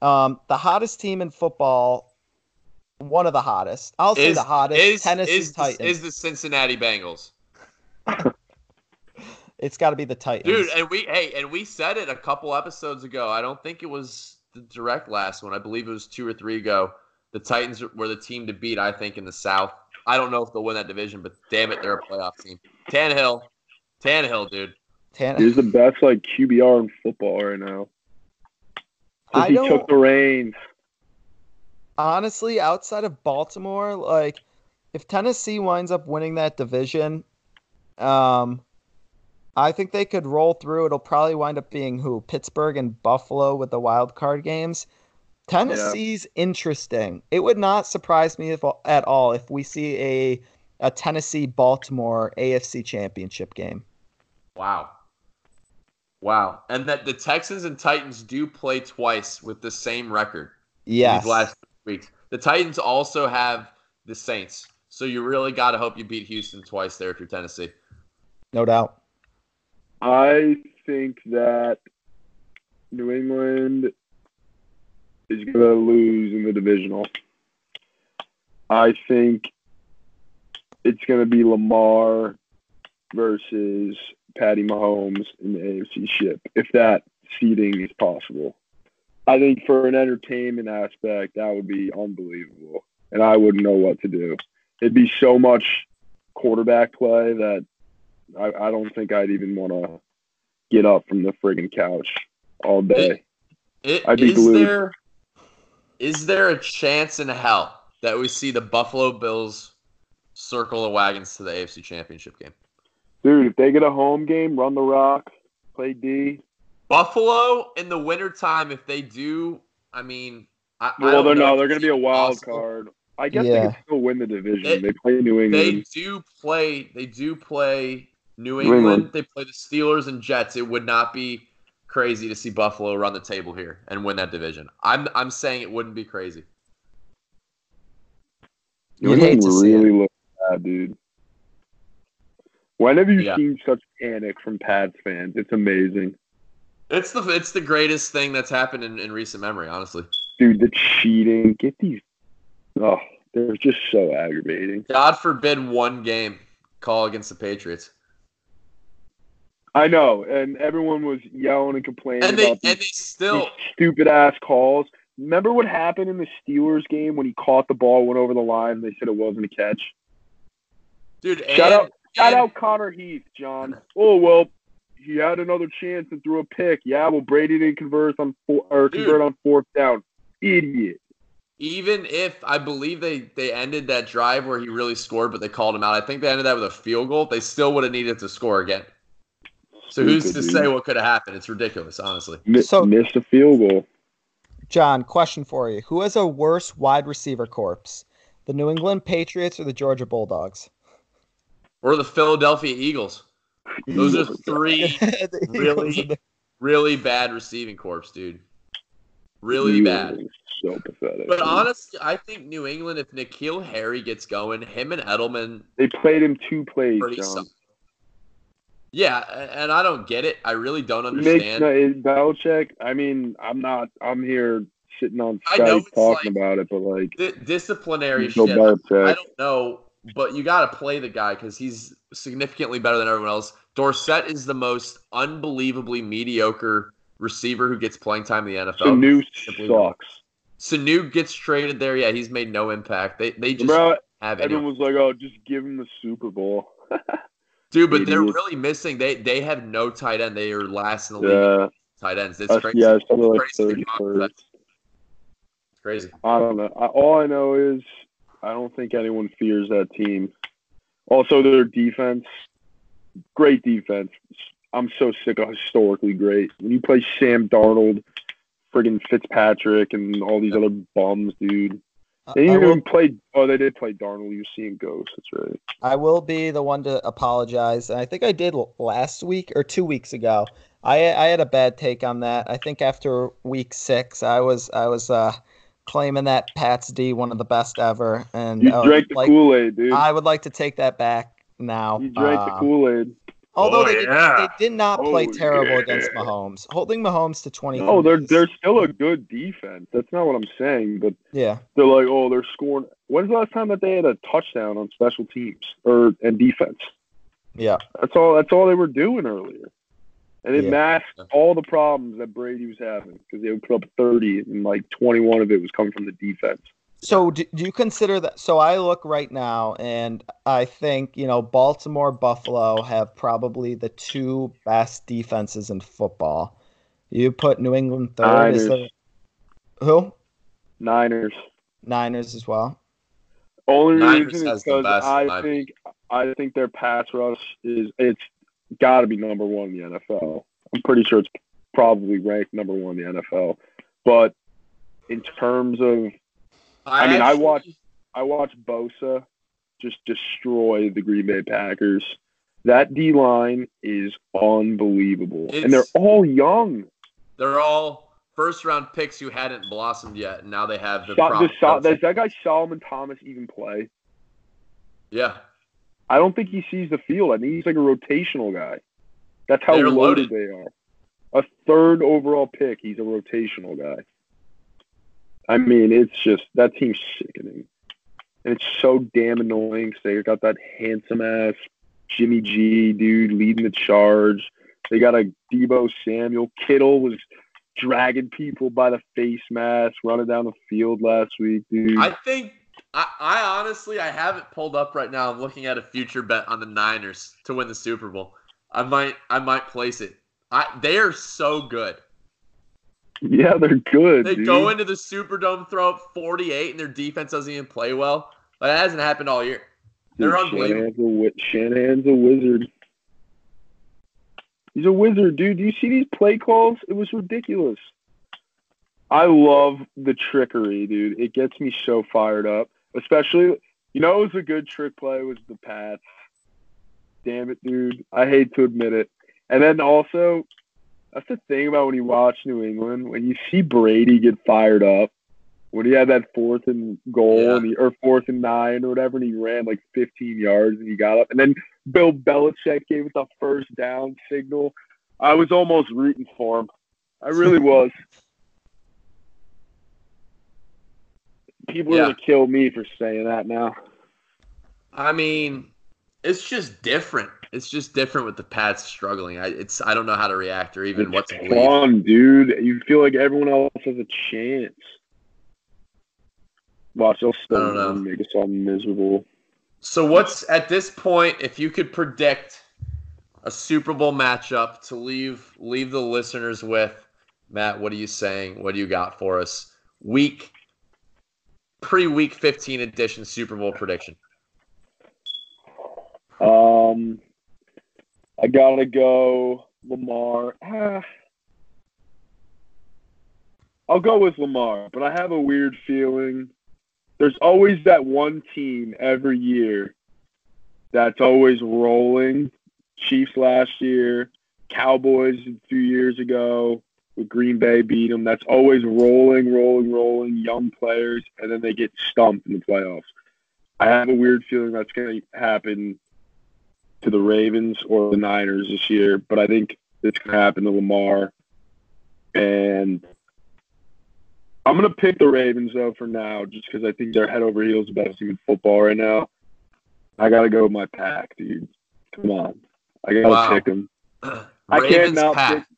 The hottest team in football, one of the hottest. I'll say the hottest. Tennessee Titans. Is the Cincinnati Bengals. It's got to be the Titans, dude. And we said it a couple episodes ago. I don't think it was the direct last one. I believe it was 2 or 3 ago. The Titans were the team to beat, I think, in the South. I don't know if they'll win that division, but damn it, they're a playoff team. Tannehill, dude. He's the best like QBR in football right now. He took the reins. Honestly, outside of Baltimore, like if Tennessee winds up winning that division, I think they could roll through. It'll probably wind up being Pittsburgh and Buffalo with the wild card games. Tennessee's interesting. It would not surprise me at all if we see a Tennessee-Baltimore AFC Championship game. Wow. And that the Texans and Titans do play twice with the same record. Yes. These last 3 weeks. The Titans also have the Saints. So you really got to hope you beat Houston twice there if you're Tennessee. No doubt. I think that New England is going to lose in the divisional. I think it's going to be Lamar versus Patty Mahomes in the AFC ship, if that seeding is possible. I think for an entertainment aspect, that would be unbelievable, and I wouldn't know what to do. It'd be so much quarterback play that I don't think I'd even want to get up from the friggin' couch all day. I'd be glued. Is there a chance in hell that we see the Buffalo Bills circle the wagons to the AFC Championship game? Dude, if they get a home game, run the rock, play D. Buffalo in the wintertime, if they do, they're going to be a wild card. I guess they could still win the division. They play New England. They do play New England. They play the Steelers and Jets. It would not be crazy to see Buffalo run the table here and win that division. I'm saying it wouldn't be crazy. You'd hate to see it. Really look bad, dude. When have you seen such panic from Pats fans? It's amazing. It's the greatest thing that's happened in recent memory, honestly. Dude, the cheating. Get these. Oh, they're just so aggravating. God forbid one game call against the Patriots. I know, and everyone was yelling and complaining about these stupid-ass calls. Remember what happened in the Steelers game when he caught the ball, went over the line, and they said it wasn't a catch? Dude, Shout out Connor Heath, John. Oh, well, he had another chance and threw a pick. Yeah, well, Brady didn't convert on fourth down. Idiot. Even if I believe they ended that drive where he really scored, but they called him out. I think they ended that with a field goal. They still would have needed to score again. So who's to say what could have happened? It's ridiculous, honestly. Missed a field goal. John, question for you. Who has a worse wide receiver corpse? The New England Patriots or the Georgia Bulldogs? Or the Philadelphia Eagles. Those are three really, really bad receiving corps, dude. Really bad. So pathetic. But honestly, I think New England, if N'Keal Harry gets going, him and Edelman. They played him 2 plays, John. Yeah, and I don't get it. I really don't understand. Belichick, I'm here sitting on Skype talking about it, but like. Disciplinary shit. Belichick. I don't know. But you got to play the guy because he's significantly better than everyone else. Dorsett is the most unbelievably mediocre receiver who gets playing time in the NFL. Sanu sucks. Sanu gets traded there. Yeah, he's made no impact. They just have anyone. Everyone was like, oh, just give him the Super Bowl. Dude, but they're really missing. They have no tight end. They are last in the league in tight ends. It's crazy. Yeah, it's crazy. It's crazy. I don't know. All I know is I don't think anyone fears that team. Also, their defense, great defense. I'm so sick of historically great. When you play Sam Darnold, friggin' Fitzpatrick, and all these other bums, dude. They didn't even play. Oh, they did play Darnold. You see him ghost. That's right. I will be the one to apologize. And I think I did last week or 2 weeks ago. I had a bad take on that. I think after week 6, I was claiming that Pat's D one of the best ever, and you drank the Kool-Aid, dude. I would like to take that back now. You drank the Kool-Aid. Although they did not play terrible against Mahomes, holding Mahomes to 20. Oh, they're still a good defense. That's not what I'm saying, but they're like, oh, they're scoring. When's the last time that they had a touchdown on special teams and defense? Yeah, that's all they were doing earlier, and it masked all the problems that Brady was having because they would put up 30 and like 21 of it was coming from the defense. So do you consider that? So I look right now, and I think, you know, Baltimore, Buffalo have probably the two best defenses in football. You put New England third. Niners. Who? Niners as well. Only Niners reason is because I think their pass rush it's got to be number one in the NFL. I'm pretty sure it's probably ranked number one in the NFL. But in terms of, I watched Bosa just destroy the Green Bay Packers. That D-line is unbelievable. And they're all young. They're all first-round picks who hadn't blossomed yet, and now they have the problem. Does that guy Solomon Thomas even play? Yeah. I don't think he sees the field. I think he's like a rotational guy. That's how loaded they are. A third overall pick, he's a rotational guy. I mean, it's just – that team's sickening. And it's so damn annoying because they got that handsome-ass Jimmy G dude leading the charge. They got a Deebo Samuel. Kittle was dragging people by the face mask, running down the field last week, dude. I think – I honestly – I have it pulled up right now. I'm looking at a future bet on the Niners to win the Super Bowl. I might place it. They are so good. Yeah, they're good. They go into the Superdome, throw up 48, and their defense doesn't even play well. That hasn't happened all year. They're unbelievable. Shanahan's a wizard. He's a wizard, dude. Do you see these play calls? It was ridiculous. I love the trickery, dude. It gets me so fired up. Especially, you know, it was a good trick play was the Pats. Damn it, dude. I hate to admit it. And then also, that's the thing about when you watch New England, when you see Brady get fired up, when he had that 4th and goal, yeah, or 4th and 9 or whatever, and he ran like 15 yards and he got up. And then Bill Belichick gave it the first down signal. I was almost rooting for him. I really was. People are going to kill me for saying that now. I mean, it's just different. It's just different with the Pats struggling. I don't know how to react or even what to believe. Come on, dude. You feel like everyone else has a chance. Watch, they'll still make us all miserable. So what's, at this point, if you could predict a Super Bowl matchup to leave the listeners with, Matt, what are you saying? What do you got for us? Pre-week 15 edition Super Bowl prediction. I gotta go Lamar. I'll go with Lamar, but I have a weird feeling. There's always that one team every year that's always rolling. Chiefs last year, Cowboys a few years ago with Green Bay beat them. That's always rolling, young players, and then they get stumped in the playoffs. I have a weird feeling that's going to happen to the Ravens or the Niners this year, but I think it's going to happen to Lamar. And I'm going to pick the Ravens, though, for now, just because I think they're head over heels the best team in football right now. I got to go with my Pack, dude. Come on. I got to pick them. Ravens, Pack.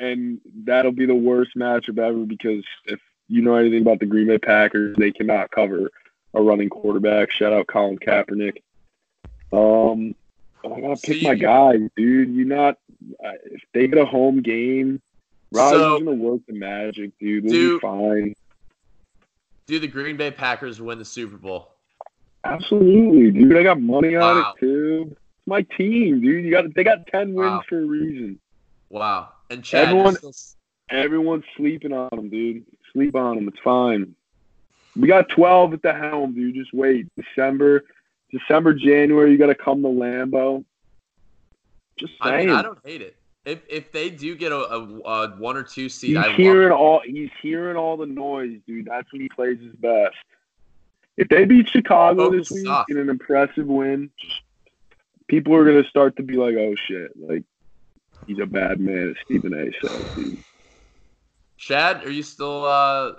And that'll be the worst matchup ever because if you know anything about the Green Bay Packers, they cannot cover a running quarterback. Shout out Colin Kaepernick. I gotta pick my guy, dude. If they get a home game, Rodgers is gonna work the magic, dude. We'll be fine. Do the Green Bay Packers win the Super Bowl? Absolutely, dude. I got money on it too. It's my team, dude. They got 10 wins for a reason. Wow. And Chad, everyone's sleeping on them, dude. Sleep on them. It's fine. We got 12 at the helm, dude. Just wait. December, January, you got to come to Lambeau. Just saying. I mean, I don't hate it. If they do get a 1 or 2 seed, he's hearing all the noise, dude. That's when he plays his best. If they beat Chicago this week in an impressive win, people are going to start to be like, oh, shit. Like, he's a bad man, as Stephen A. says, dude. Chad, are you still on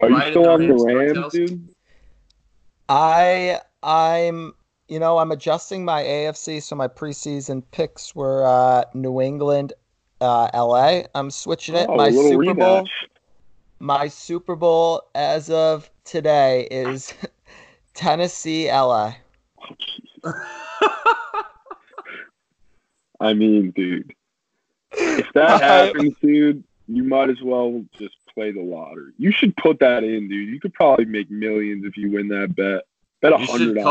the Rams, dude? I'm adjusting my AFC, so my preseason picks were New England, LA. I'm switching it. My Super Bowl. My Super Bowl as of today is Tennessee, LA. I mean, dude, if that happens, dude, you might as well just play the lottery. You should put that in, dude. You could probably make millions if you win that bet. Bet $100. You should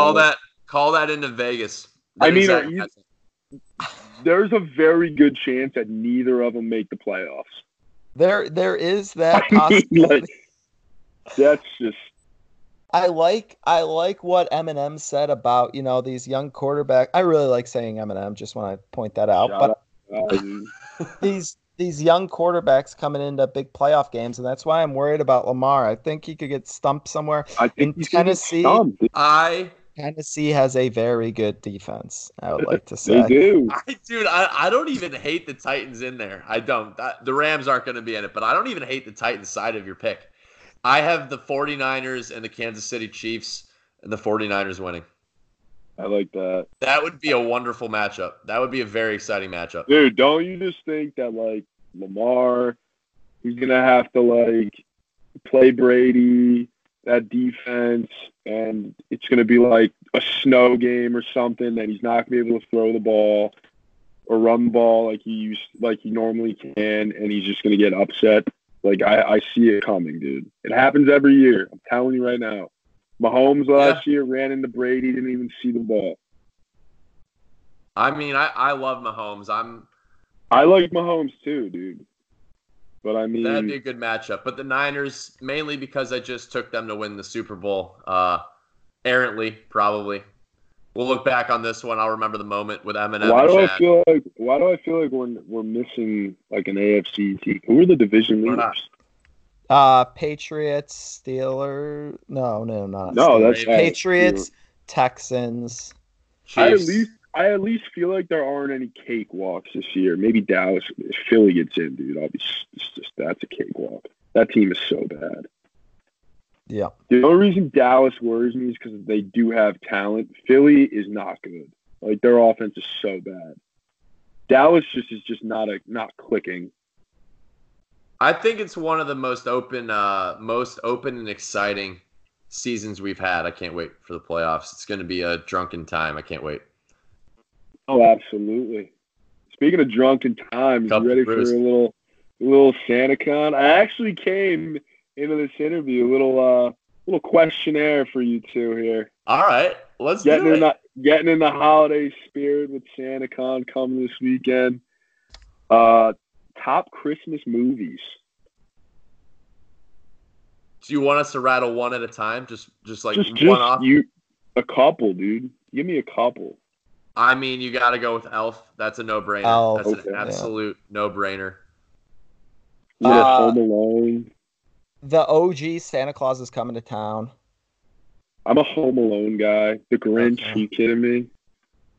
call that into Vegas. There's a very good chance that neither of them make the playoffs. There is that possibility. That's just. I like what Eminem said about, you know, these young quarterbacks. I really like saying Eminem. Just want to point that out. But these young quarterbacks coming into big playoff games, and that's why I'm worried about Lamar. I think he could get stumped somewhere. I think in Tennessee. Tennessee has a very good defense, I would like to say. They do. I don't even hate the Titans in there. I don't. The Rams aren't going to be in it, but I don't even hate the Titans side of your pick. I have the 49ers and the Kansas City Chiefs, and the 49ers winning. I like that. That would be a wonderful matchup. That would be a very exciting matchup. Dude, don't you just think that, like, Lamar, he's going to have to, like, play Brady, that defense, and it's going to be like a snow game or something, and he's not going to be able to throw the ball or run the ball like he normally can, and he's just going to get upset. Like, I see it coming, dude. It happens every year. I'm telling you right now. Mahomes last year ran into Brady, didn't even see the ball. I mean, I love Mahomes. I like Mahomes too, dude. But I mean, that'd be a good matchup. But the Niners, mainly because I just took them to win the Super Bowl, errantly, probably. We'll look back on this one. I'll remember the moment with Eminem. Why do I feel like we're missing like an AFC team? Who are the division leaders? Patriots, Steelers. No, that's Patriots, Texans, Chiefs. I at least feel like there aren't any cakewalks this year. Maybe Dallas, if Philly gets in, dude. That's a cakewalk. That team is so bad. Yeah. The only reason Dallas worries me is because they do have talent. Philly is not good. Like, their offense is so bad. Dallas is just not clicking. I think it's one of the most open and exciting seasons we've had. I can't wait for the playoffs. It's going to be a drunken time. I can't wait. Oh, absolutely. Speaking of drunken times, you ready for a little SantaCon? I actually came into this interview a little questionnaire for you two here. All right, let's do it. Getting in the holiday spirit with SantaCon coming this weekend. Top Christmas movies. Do you want us to rattle one at a time? Just one off? A couple, dude. Give me a couple. I mean, you got to go with Elf. That's a no-brainer. An absolute no-brainer. Home Alone. The OG Santa Claus Is Coming to Town. I'm a Home Alone guy. The Grinch. Okay. Are you kidding me?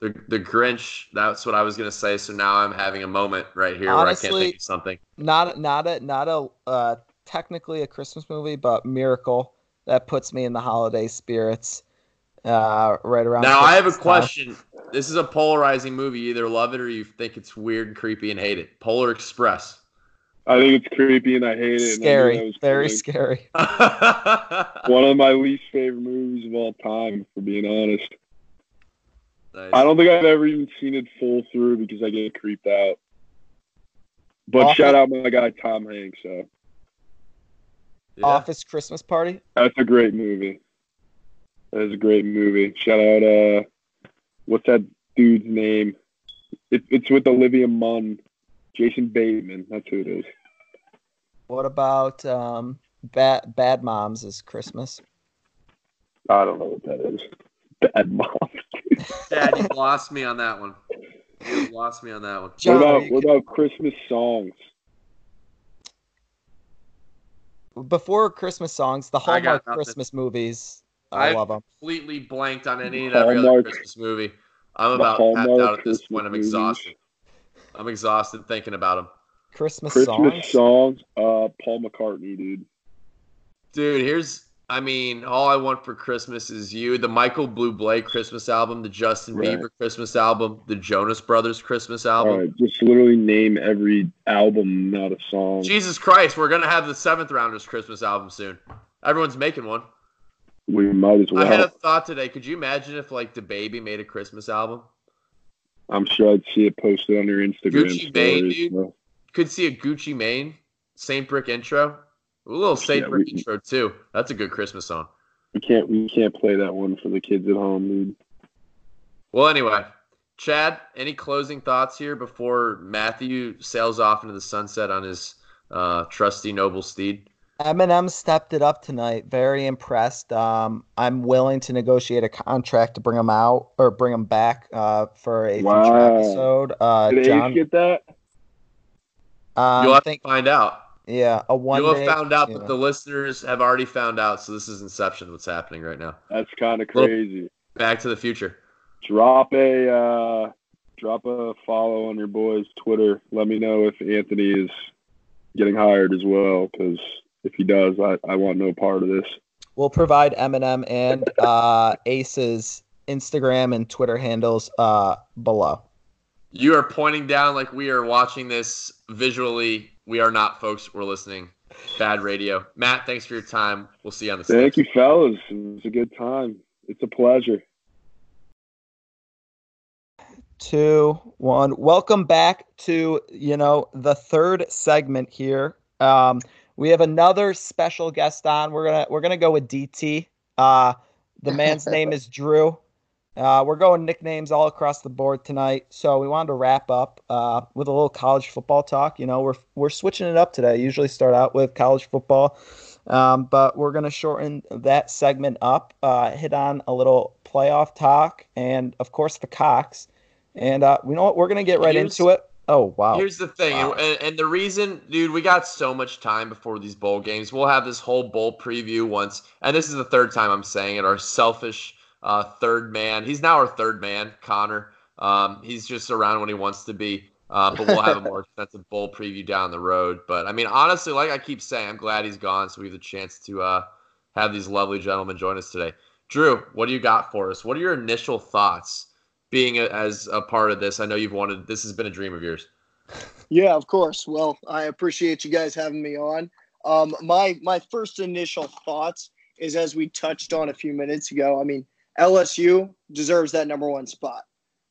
The Grinch. That's what I was gonna say. So now I'm having a moment right here. Honestly, where I can't think of something. Not technically a Christmas movie, but Miracle. That puts me in the holiday spirits. Right around now. I have a question. This is a polarizing movie. You either love it or you think it's weird, creepy, and hate it. Polar Express. I think it's creepy and I hate it. Scary. Very scary. One of my least favorite movies of all time, for being honest. Nice. I don't think I've ever even seen it full through because I get creeped out. But shout out my guy Tom Hanks. So. Yeah. Office Christmas Party. That's a great movie. That is a great movie. Shout out, what's that dude's name? It's with Olivia Munn. Jason Bateman. That's who it is. What about Bad Moms Is Christmas? I don't know what that is. Bad Moms. Dad, you lost me on that one. John, what about Christmas songs? Before Christmas songs, the Hallmark Christmas movies... I love them. Completely blanked on any and every other Christmas movie. I'm about passed out at this point. I'm exhausted. I'm exhausted thinking about them. Christmas songs. Paul McCartney, dude. Dude, here's I mean, all I want for Christmas is you. The Michael Bublé Christmas album, the Justin Bieber Christmas album, the Jonas Brothers Christmas album. Just literally name every album, not a song. Jesus Christ, we're going to have the Seventh Rounders Christmas album soon. Everyone's making one. We might as well. I had a thought today. Could you imagine if, like, DaBaby made a Christmas album? I'm sure I'd see it posted on your Instagram Gucci stories. Mane, dude. Well, could see a Gucci Mane, Saint Brick intro. A little Saint Brick intro too. That's a good Christmas song. We can't play that one for the kids at home, dude. Well, anyway, Chad, any closing thoughts here before Matthew sails off into the sunset on his trusty noble steed? M&M stepped it up tonight. Very impressed. I'm willing to negotiate a contract to bring him out or bring him back for a future episode. Did John Ace get that? You'll have to find out. Yeah, You'll have found out, but the listeners have already found out, so this is Inception, what's happening right now. That's kind of crazy. Back to the future. Drop a follow on your boy's Twitter. Let me know if Anthony is getting hired as well, because if he does, I want no part of this. We'll provide Eminem and Ace's Instagram and Twitter handles below. You are pointing down like we are watching this visually. We are not, folks. We're listening. Bad radio. Matt, thanks for your time. We'll see you on the stage. Thank you, fellas. It was a good time. It's a pleasure. 2, 1. Welcome back to, the third segment here. We have another special guest on. We're gonna go with DT. The man's name is Drew. We're going nicknames all across the board tonight, so we wanted to wrap up with a little college football talk. We're switching it up today. I usually start out with college football, but we're going to shorten that segment up, hit on a little playoff talk, and, of course, the Cox. And we know what? We're going to get right into it. Oh, wow. Here's the thing, wow. And the reason, dude, we got so much time before these bowl games. We'll have this whole bowl preview once, and this is the third time I'm saying it, our selfish third man. He's now our third man, Connor. He's just around when he wants to be. But we'll have a more extensive bowl preview down the road. But, I mean, honestly, like I keep saying, I'm glad he's gone so we have the chance to have these lovely gentlemen join us today. Drew, what do you got for us? What are your initial thoughts being as a part of this? I know this has been a dream of yours. Yeah, of course. Well, I appreciate you guys having me on. My first initial thoughts is, as we touched on a few minutes ago, I mean, LSU deserves that number one spot.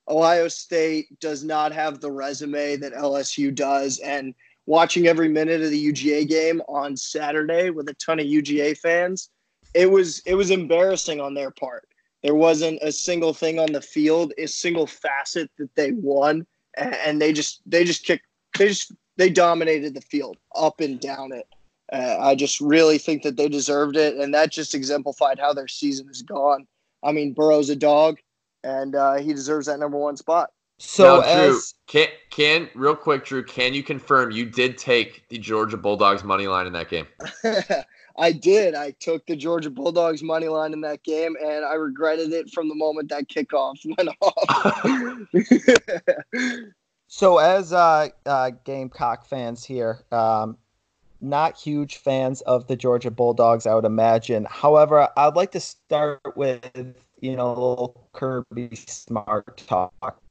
Ohio State does not have the resume that LSU does. And watching every minute of the UGA game on Saturday with a ton of UGA fans, it was embarrassing on their part. There wasn't a single thing on the field, a single facet that they won, and they dominated the field up and down it. I just really think that they deserved it, and that just exemplified how their season has gone. I mean, Burrow's a dog, and he deserves that number one spot. So, now, Drew, can you confirm you did take the Georgia Bulldogs money line in that game? I did. I took the Georgia Bulldogs money line in that game, and I regretted it from the moment that kickoff went off. So, as Gamecock fans here, not huge fans of the Georgia Bulldogs, I would imagine. However, I'd like to start with, a little Kirby Smart talk.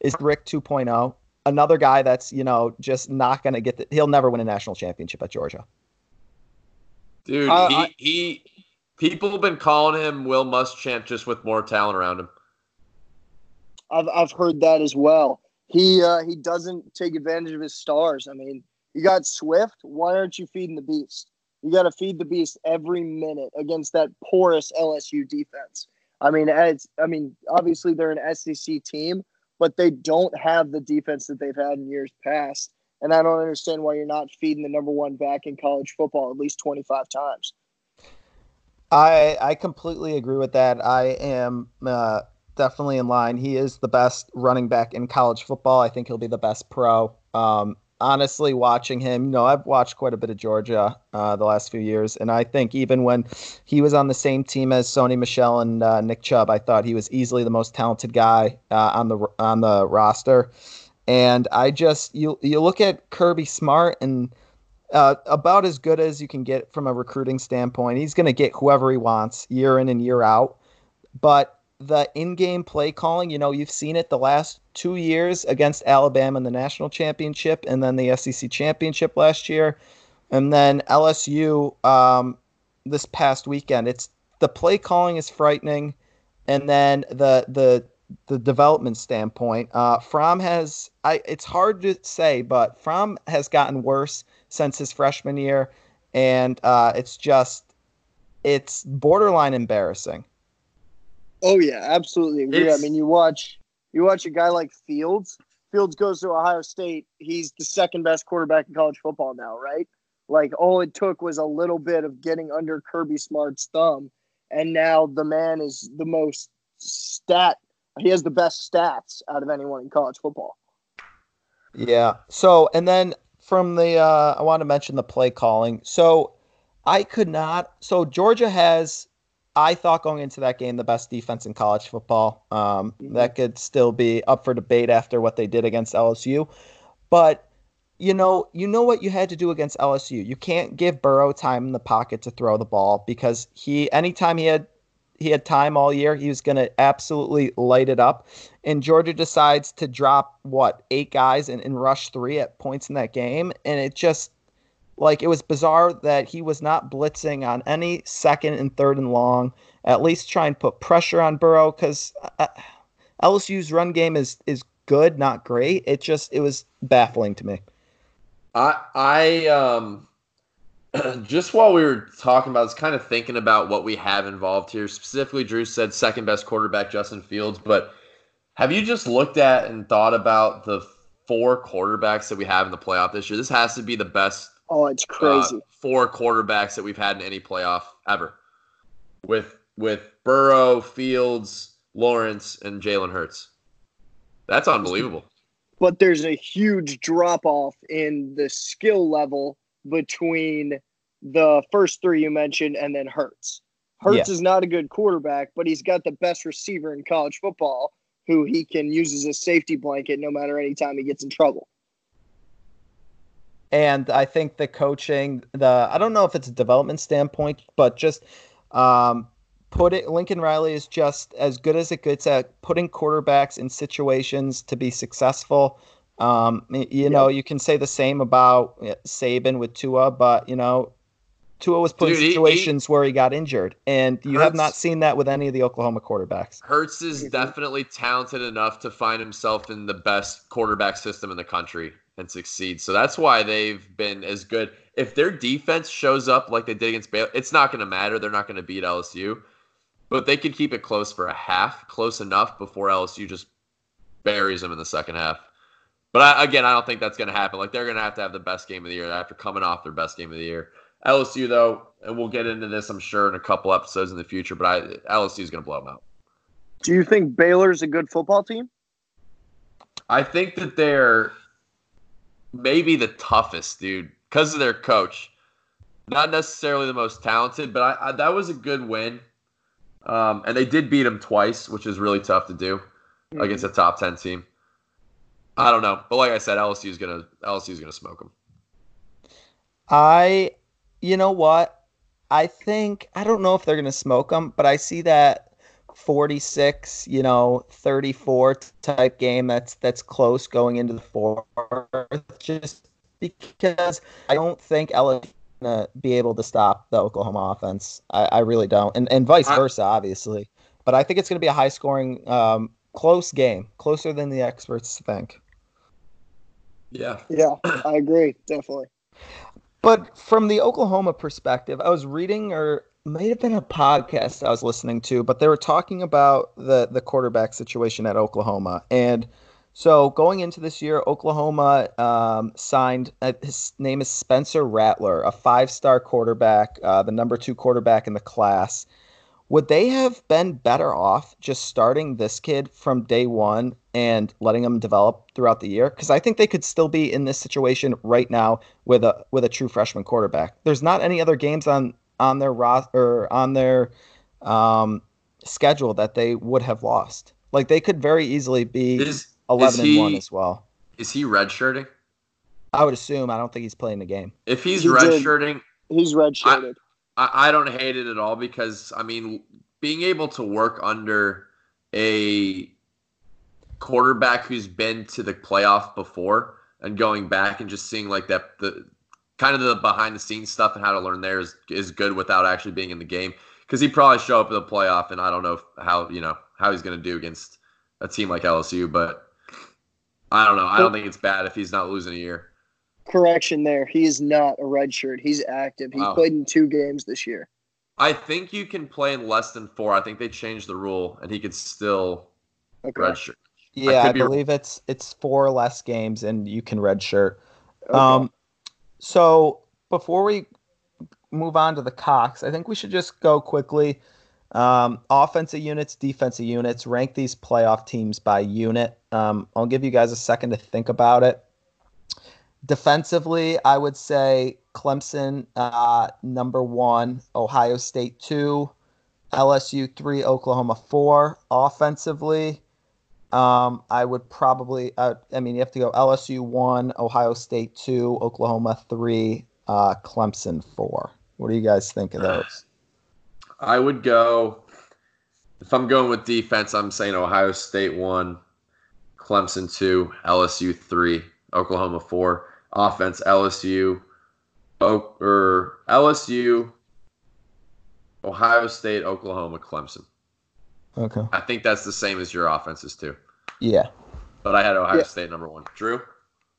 Is Rick 2.0 another guy that's, just not going to get he'll never win a national championship at Georgia? Dude, people have been calling him Will Muschamp, just with more talent around him. I've heard that as well. He doesn't take advantage of his stars. I mean, you got Swift. Why aren't you feeding the beast? You got to feed the beast every minute against that porous LSU defense. I mean, obviously they're an SEC team, but they don't have the defense that they've had in years past. And I don't understand why you're not feeding the number one back in college football at least 25 times. I completely agree with that. I am definitely in line. He is the best running back in college football. I think he'll be the best pro. Honestly, watching him, I've watched quite a bit of Georgia the last few years, and I think even when he was on the same team as Sony Michel and Nick Chubb, I thought he was easily the most talented guy on the roster. And you look at Kirby Smart, and about as good as you can get from a recruiting standpoint. He's going to get whoever he wants year in and year out. But the in-game play calling, you know, you've seen it the last 2 years against Alabama in the national championship and then the SEC championship last year. And then LSU this past weekend. It's the play calling is frightening. And then the development standpoint, Fromm has, it's hard to say, but Fromm has gotten worse since his freshman year. And it's borderline embarrassing. Oh yeah, absolutely agree. I mean, you watch a guy like Fields. Fields goes to Ohio State. He's the second best quarterback in college football now, right? Like, all it took was a little bit of getting under Kirby Smart's thumb, and now the man is the most stat. He has the best stats out of anyone in college football. Yeah. So, and then from the, I want to mention the play calling. So Georgia has, I thought going into that game, the best defense in college football. That could still be up for debate after what they did against LSU. But, you know what you had to do against LSU. You can't give Burrow time in the pocket to throw the ball because anytime he had time all year, he was going to absolutely light it up. And Georgia decides to drop, 8 guys and rush 3 at points in that game. And it just... It was bizarre that he was not blitzing on any second and third and long, at least try and put pressure on Burrow, because LSU's run game is good, not great. It was baffling to me. I just while we were talking about, I was kind of thinking about what we have involved here. Specifically, Drew said second best quarterback, Justin Fields, but have you just looked at and thought about the 4 quarterbacks that we have in the playoff this year? This has to be the best. Oh, it's crazy. 4 quarterbacks that we've had in any playoff ever, with Burrow, Fields, Lawrence, and Jalen Hurts. That's unbelievable. But there's a huge drop-off in the skill level between the first 3 you mentioned and then Hurts. Hurts is not a good quarterback, but he's got the best receiver in college football who he can use as a safety blanket no matter any time he gets in trouble. And I think the coaching, I don't know if it's a development standpoint, but just Lincoln Riley is just as good as it gets at putting quarterbacks in situations to be successful. You can say the same about Saban with Tua, but, Tua was put in situations where he got injured. And you have not seen that with any of the Oklahoma quarterbacks. Hurts is definitely talented enough to find himself in the best quarterback system in the country and succeed. So that's why they've been as good. If their defense shows up like they did against Baylor, it's not going to matter. They're not going to beat LSU. But they could keep it close for a half, close enough before LSU just buries them in the second half. But I don't think that's going to happen. They're going to have the best game of the year after coming off their best game of the year. LSU, though, and we'll get into this, I'm sure, in a couple episodes in the future, but LSU is going to blow them out. Do you think Baylor's a good football team? I think that they're maybe the toughest, dude, because of their coach. Not necessarily the most talented, but that was a good win. And they did beat them twice, which is really tough to do against a top 10 team. I don't know. But like I said, LSU's going to smoke them. You know what? I don't know if they're going to smoke them, but I see that 46, 34 type game that's close going into the fourth, just because I don't think LSU is going to be able to stop the Oklahoma offense. I really don't. And vice versa, obviously. But I think it's going to be a high-scoring, close game, closer than the experts think. Yeah. Yeah, I agree, definitely. But from the Oklahoma perspective, I was reading, or may have been a podcast I was listening to, but they were talking about the quarterback situation at Oklahoma. And so going into this year, Oklahoma signed, his name is Spencer Rattler, a 5-star quarterback, the number 2 quarterback in the class. Would they have been better off just starting this kid from day one and letting him develop throughout the year? Because I think they could still be in this situation right now with a true freshman quarterback. There's not any other games on their roster or on their schedule that they would have lost. They could very easily be 11-1 as well. Is he redshirting? I would assume. I don't think he's playing the game. If he's redshirting, he's redshirted. I don't hate it at all because, I mean, being able to work under a quarterback who's been to the playoff before and going back and just seeing like that, the kind of the behind the scenes stuff and how to learn there is good without actually being in the game. Because he'd probably show up in the playoff, and I don't know how he's going to do against a team like LSU, but I don't know. I don't think it's bad if he's not losing a year. Correction there. He is not a redshirt. He's active. He played in 2 games this year. I think you can play in less than 4. I think they changed the rule, and he could still redshirt. Yeah, I believe it's 4 or less games, and you can redshirt. Okay. So before we move on to the Cox, I think we should just go quickly. Offensive units, defensive units, rank these playoff teams by unit. I'll give you guys a second to think about it. Defensively, I would say Clemson number 1, Ohio State 2, LSU 3, Oklahoma 4. Offensively, I would probably, you have to go LSU 1, Ohio State 2, Oklahoma 3, Clemson 4. What do you guys think of those? I would go, if I'm going with defense, I'm saying Ohio State 1, Clemson 2, LSU 3, Oklahoma 4. Offense, LSU, Ohio State, Oklahoma, Clemson. Okay. I think that's the same as your offenses too. Yeah. But I had Ohio State number 1. Drew?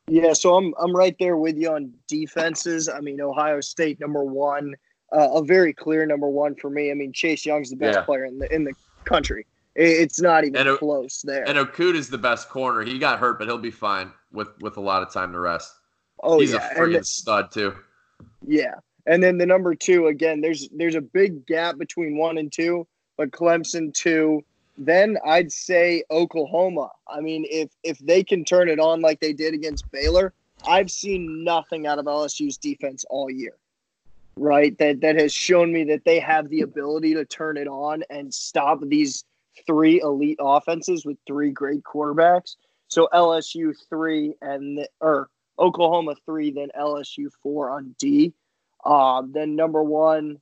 Yeah, so I'm right there with you on defenses. I mean, Ohio State number 1. A very clear number 1 for me. I mean, Chase Young's the best player in the country. It's not even close there. And Okuda's the best corner. He got hurt, but he'll be fine with a lot of time to rest. Oh, he's a freaking stud too. Yeah, and then the number 2 again. There's a big gap between 1 and 2, but Clemson 2. Then I'd say Oklahoma. I mean, if they can turn it on like they did against Baylor, I've seen nothing out of LSU's defense all year. Right, that has shown me that they have the ability to turn it on and stop these 3 elite offenses with 3 great quarterbacks. So LSU 3 or Oklahoma 3, then LSU 4 on D. Then number 1,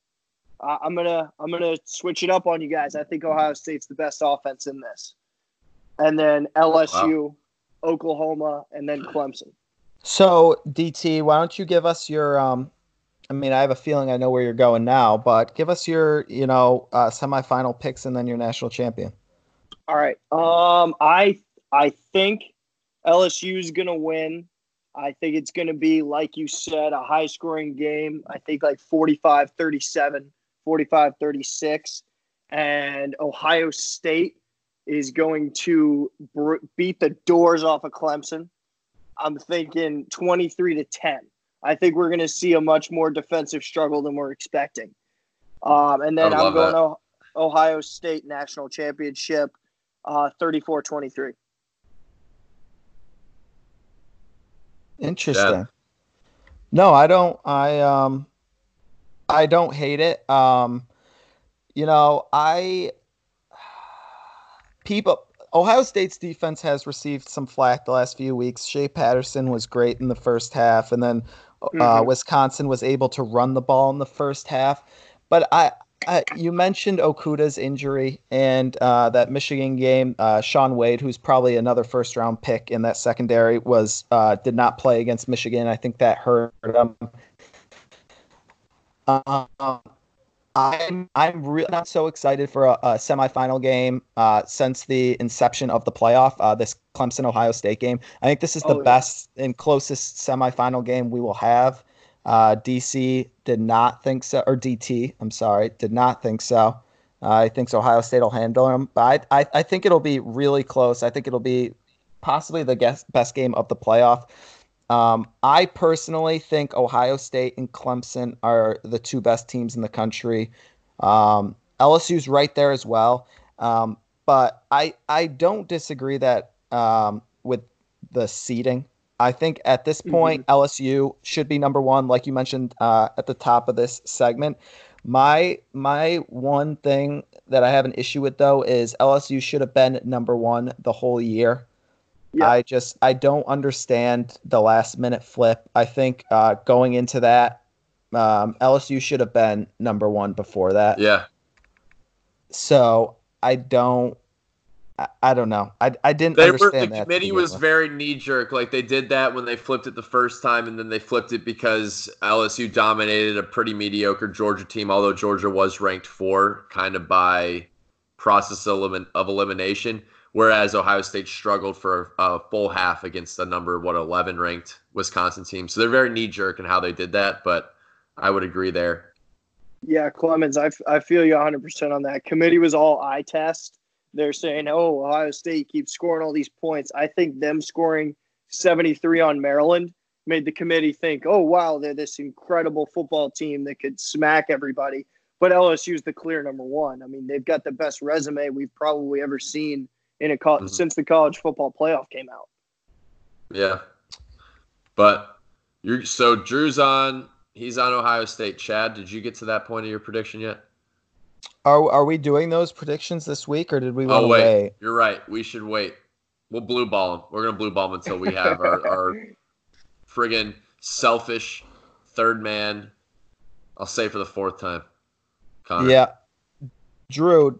I'm gonna switch it up on you guys. I think Ohio State's the best offense in this, and then LSU, Oklahoma, and then Clemson. So DT, why don't you give us your I mean, I have a feeling I know where you're going now, but give us your, semifinal picks and then your national champion. All right. I think LSU is going to win. I think it's going to be, like you said, a high-scoring game. I think like 45-37, 45-36. And Ohio State is going to beat the doors off of Clemson. I'm thinking 23-10. I think we're going to see a much more defensive struggle than we're expecting. And then I'm going to Ohio State National Championship 34-23. Interesting. Yeah. No, I don't. I don't hate it. Ohio State's defense has received some flack the last few weeks. Shea Patterson was great in the first half, and then Wisconsin was able to run the ball in the first half. But you mentioned Okuda's injury and that Michigan game. Sean Wade, who's probably another first-round pick in that secondary, was did not play against Michigan. I think that hurt him. I'm really not so excited for a semifinal game since the inception of the playoff, this Clemson-Ohio State game. I think this is the best and closest semifinal game we will have. DC did not think so, or DT, I'm sorry, did not think so. He thinks Ohio State will handle him, but I think it'll be really close. I think it'll be possibly the best game of the playoff. I personally think Ohio State and Clemson are the 2 best teams in the country. LSU's right there as well. But I don't disagree that with the seeding. I think at this point, LSU should be number 1, like you mentioned at the top of this segment. My one thing that I have an issue with, though, is LSU should have been number 1 the whole year. Yeah. I don't understand the last minute flip. I think going into that, LSU should have been number one before that. Yeah. So I don't know. I didn't understand that. The committee was very knee-jerk. Like, they did that when they flipped it the first time, and then they flipped it because LSU dominated a pretty mediocre Georgia team, although Georgia was ranked 4, kind of by process of elimination, whereas Ohio State struggled for a full half against the number, 11-ranked Wisconsin team. So they're very knee-jerk in how they did that, but I would agree there. Yeah, Clemens, I feel you 100% on that. Committee was all eye test. They're saying, oh, Ohio State keeps scoring all these points. I think them scoring 73 on Maryland made the committee think, oh, wow, they're this incredible football team that could smack everybody. But LSU's the clear number one. I mean, they've got the best resume we've probably ever seen in a since the college football playoff came out. Yeah. But so Drew's on. He's on Ohio State. Chad, did you get to that point of your prediction yet? Are we doing those predictions this week, or did we want to wait? You're right. We should wait. We'll blue ball them. We're going to blue ball them until we have our friggin' selfish third man. I'll say for the fourth time. Connor. Yeah. Drew,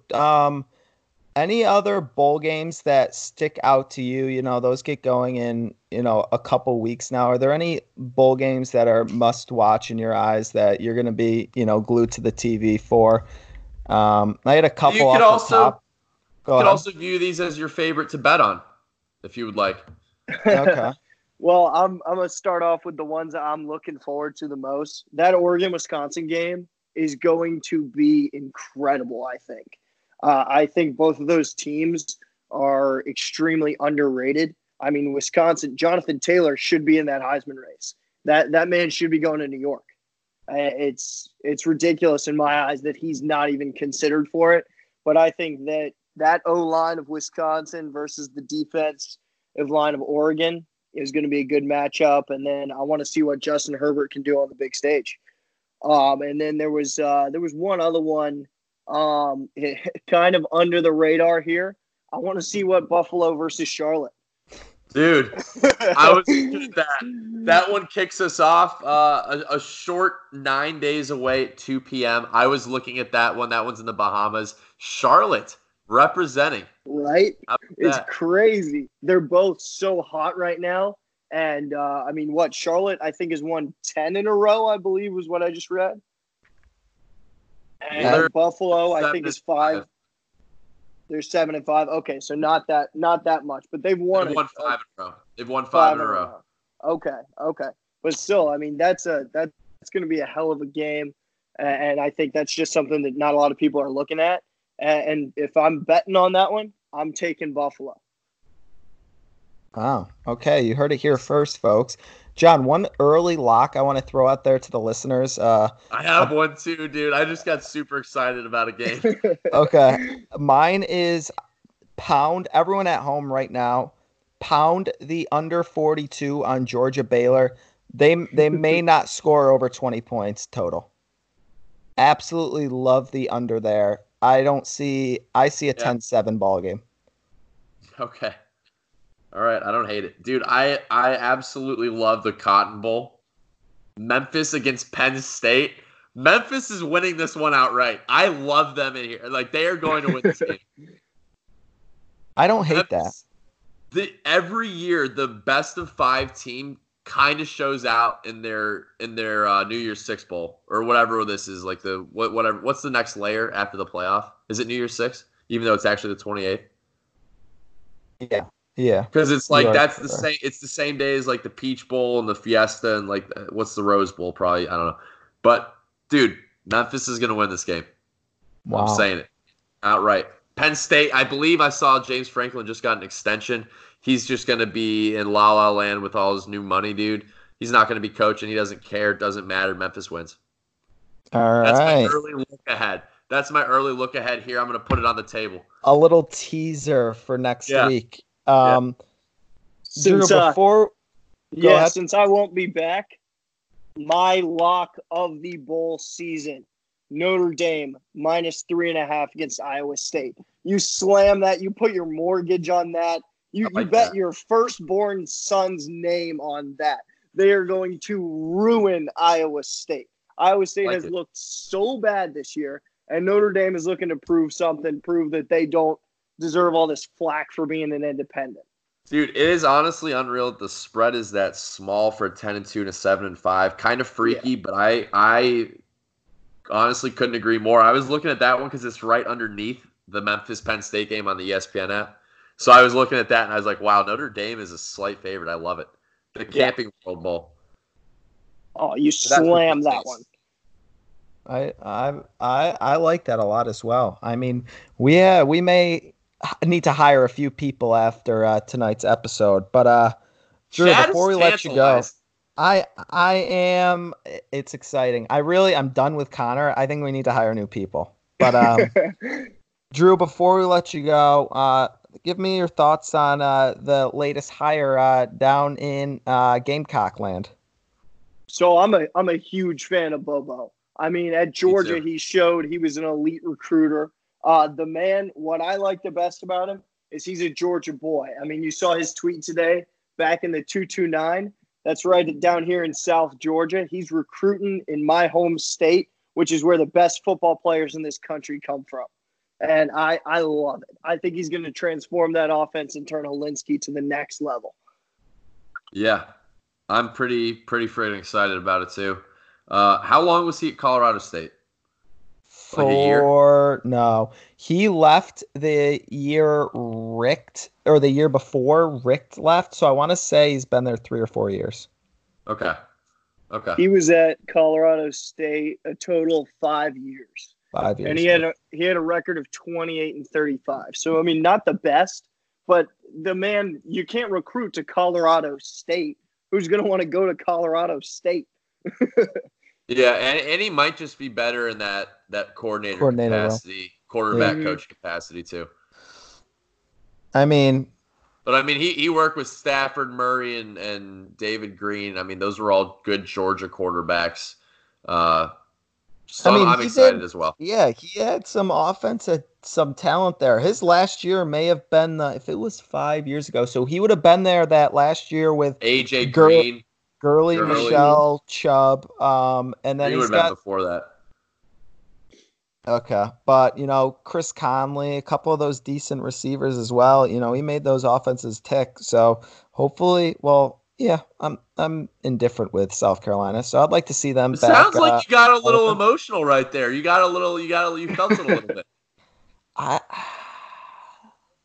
any other bowl games that stick out to you? You know, those get going in, a couple weeks now. Are there any bowl games that are must-watch in your eyes that you're going to be, glued to the TV for? I had a couple off the top. You could also view these as your favorite to bet on, if you would like. Okay. Well, I'm going to start off with the ones that I'm looking forward to the most. That Oregon-Wisconsin game is going to be incredible, I think. I think both of those teams are extremely underrated. I mean, Wisconsin, Jonathan Taylor should be in that Heisman race. That man should be going to New York. It's ridiculous in my eyes that he's not even considered for it. But I think that O-line of Wisconsin versus the defensive line of Oregon is going to be a good matchup. And then I want to see what Justin Herbert can do on the big stage. And then there was one other one kind of under the radar here. I want to see what Buffalo versus Charlotte. Dude, I was that one kicks us off a short 9 days away at 2 p.m. I was looking at that one. That one's in the Bahamas. Charlotte representing. Right? It's crazy. They're both so hot right now. And, I mean, Charlotte, I think, has won 10 in a row, I believe, was what I just read. And Buffalo, I think, is 5. They're 7-5. Okay, so not that much, but they've won. They've won 5 in a row. Okay, but still, I mean, that's going to be a hell of a game, and I think that's just something that not a lot of people are looking at. And if I'm betting on that one, I'm taking Buffalo. Wow. Okay, you heard it here first, folks. John, one early lock I want to throw out there to the listeners. I have one too, dude. I just got super excited about a game. Okay. Mine is pound. Everyone at home right now, pound the under 42 on Georgia Baylor. They may not score over 20 points total. Absolutely love the under there. I see a 10-7 ball game. Okay. All right, I don't hate it. Dude, I absolutely love the Cotton Bowl. Memphis against Penn State. Memphis is winning this one outright. I love them in here. Like, they are going to win this game. I don't hate Memphis, that. Every year, the best-of-5 team kind of shows out in their New Year's Six Bowl or whatever this is. Like, what's the next layer after the playoff? Is it New Year's Six? Even though it's actually the 28th? Yeah. Yeah, because it's like that's the same. It's the same day as like the Peach Bowl and the Fiesta and like what's the Rose Bowl? Probably I don't know. But dude, Memphis is gonna win this game. Wow. I'm saying it outright. Penn State, I believe I saw James Franklin just got an extension. He's just gonna be in La La Land with all his new money, dude. He's not gonna be coaching. He doesn't care. It doesn't matter. Memphis wins. All right. That's my early look ahead. That's my early look ahead here. I'm gonna put it on the table. A little teaser for next week. Since I won't be back, my lock of the bowl season, Notre Dame -3.5 against Iowa State. You slam that. You put your mortgage on that. You bet your firstborn son's name on that. They are going to ruin Iowa State. Iowa State has looked so bad this year, and Notre Dame is looking to prove something, prove that they don't deserve all this flack for being an independent. Dude, it is honestly unreal that the spread is that small for a 10-2 and a 7-5. Kind of freaky, but I honestly couldn't agree more. I was looking at that one because it's right underneath the Memphis-Penn State game on the ESPN app. So I was looking at that, and I was like, wow, Notre Dame is a slight favorite. I love it. The Camping World Bowl. Oh, you slammed that one. I like that a lot as well. I mean, we may need to hire a few people after tonight's episode. But, Drew, before we let you go, I am – it's exciting. I'm done with Connor. I think we need to hire new people. But, Drew, before we let you go, give me your thoughts on the latest hire down in Gamecock land. So I'm a huge fan of Bobo. I mean, at Georgia, he showed he was an elite recruiter. The man, what I like the best about him is he's a Georgia boy. I mean, you saw his tweet today back in the 229. That's right down here in South Georgia. He's recruiting in my home state, which is where the best football players in this country come from. And I love it. I think he's going to transform that offense and turn Holinsky to the next level. Yeah, I'm pretty freaking excited about it too. How long was he at Colorado State? For like a year? No, he left the year Richt left. So I want to say he's been there 3 or 4 years. Okay. He was at Colorado State a total of 5 years. 5 years. And he had a record of 28-35. So I mean, not the best, but the man, you can't recruit to Colorado State. Who's going to want to go to Colorado State? Yeah, and he might just be better in that coordinator capacity, quarterback coach capacity too. I mean, but I mean, he worked with Stafford, Murray, and David Green. I mean, those were all good Georgia quarterbacks. So I mean, I'm excited as well. Yeah, he had some offense, some talent there. His last year may have been, if it was 5 years ago, so he would have been there that last year with A.J. Green, Gurley, Michel, Chubb, and then he would have been before that. Okay, but, you know, Chris Conley, a couple of those decent receivers as well. You know, he made those offenses tick, so hopefully, I'm indifferent with South Carolina, so I'd like to see them. It back, sounds like you got a little emotional right there. You felt it a little bit.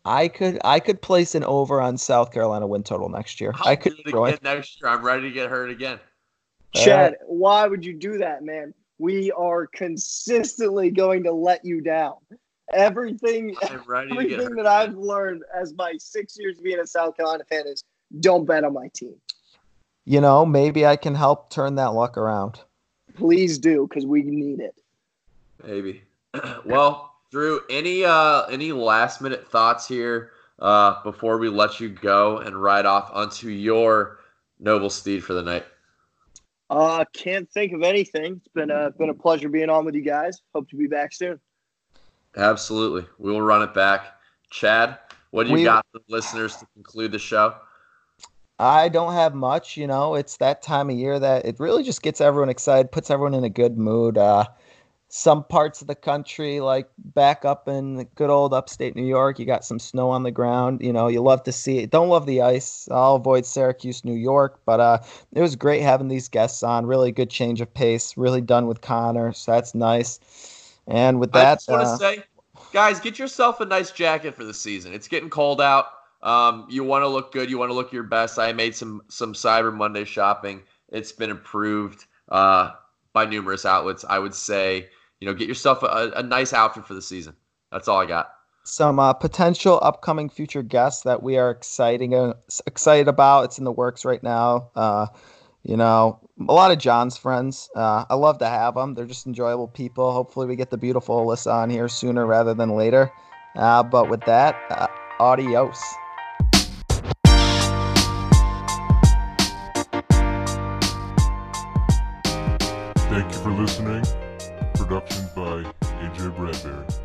I could place an over on South Carolina win total next year. I could do it next year. I'm ready to get hurt again. Chad, why would you do that, man? We are consistently going to let you down. Everything that I've learned as my 6 years being a South Carolina fan is, don't bet on my team. You know, maybe I can help turn that luck around. Please do, because we need it. Maybe. Well, Drew, any last-minute thoughts here before we let you go and ride off onto your noble steed for the night? Can't think of anything. It's been a pleasure being on with you guys. Hope to be back soon. Absolutely. We will run it back. Chad, what do you got for the listeners to conclude the show? I don't have much, you know. It's that time of year that it really just gets everyone excited, puts everyone in a good mood. Some parts of the country, like back up in the good old upstate New York, you got some snow on the ground. You know, you love to see it. Don't love the ice. I'll avoid Syracuse, New York. But it was great having these guests on. Really good change of pace. Really done with Connor, so that's nice. And with that, I just want to say, guys, get yourself a nice jacket for the season. It's getting cold out. You want to look good. You want to look your best. I made some Cyber Monday shopping. It's been approved by numerous outlets. I would say, you know, get yourself a nice outfit for the season. That's all I got. Some potential upcoming future guests that we are excited about. It's in the works right now. You know, a lot of John's friends. I love to have them. They're just enjoyable people. Hopefully we get the beautiful Alyssa on here sooner rather than later. But with that, adios. Thank you for listening. Production by AJ Bradbury.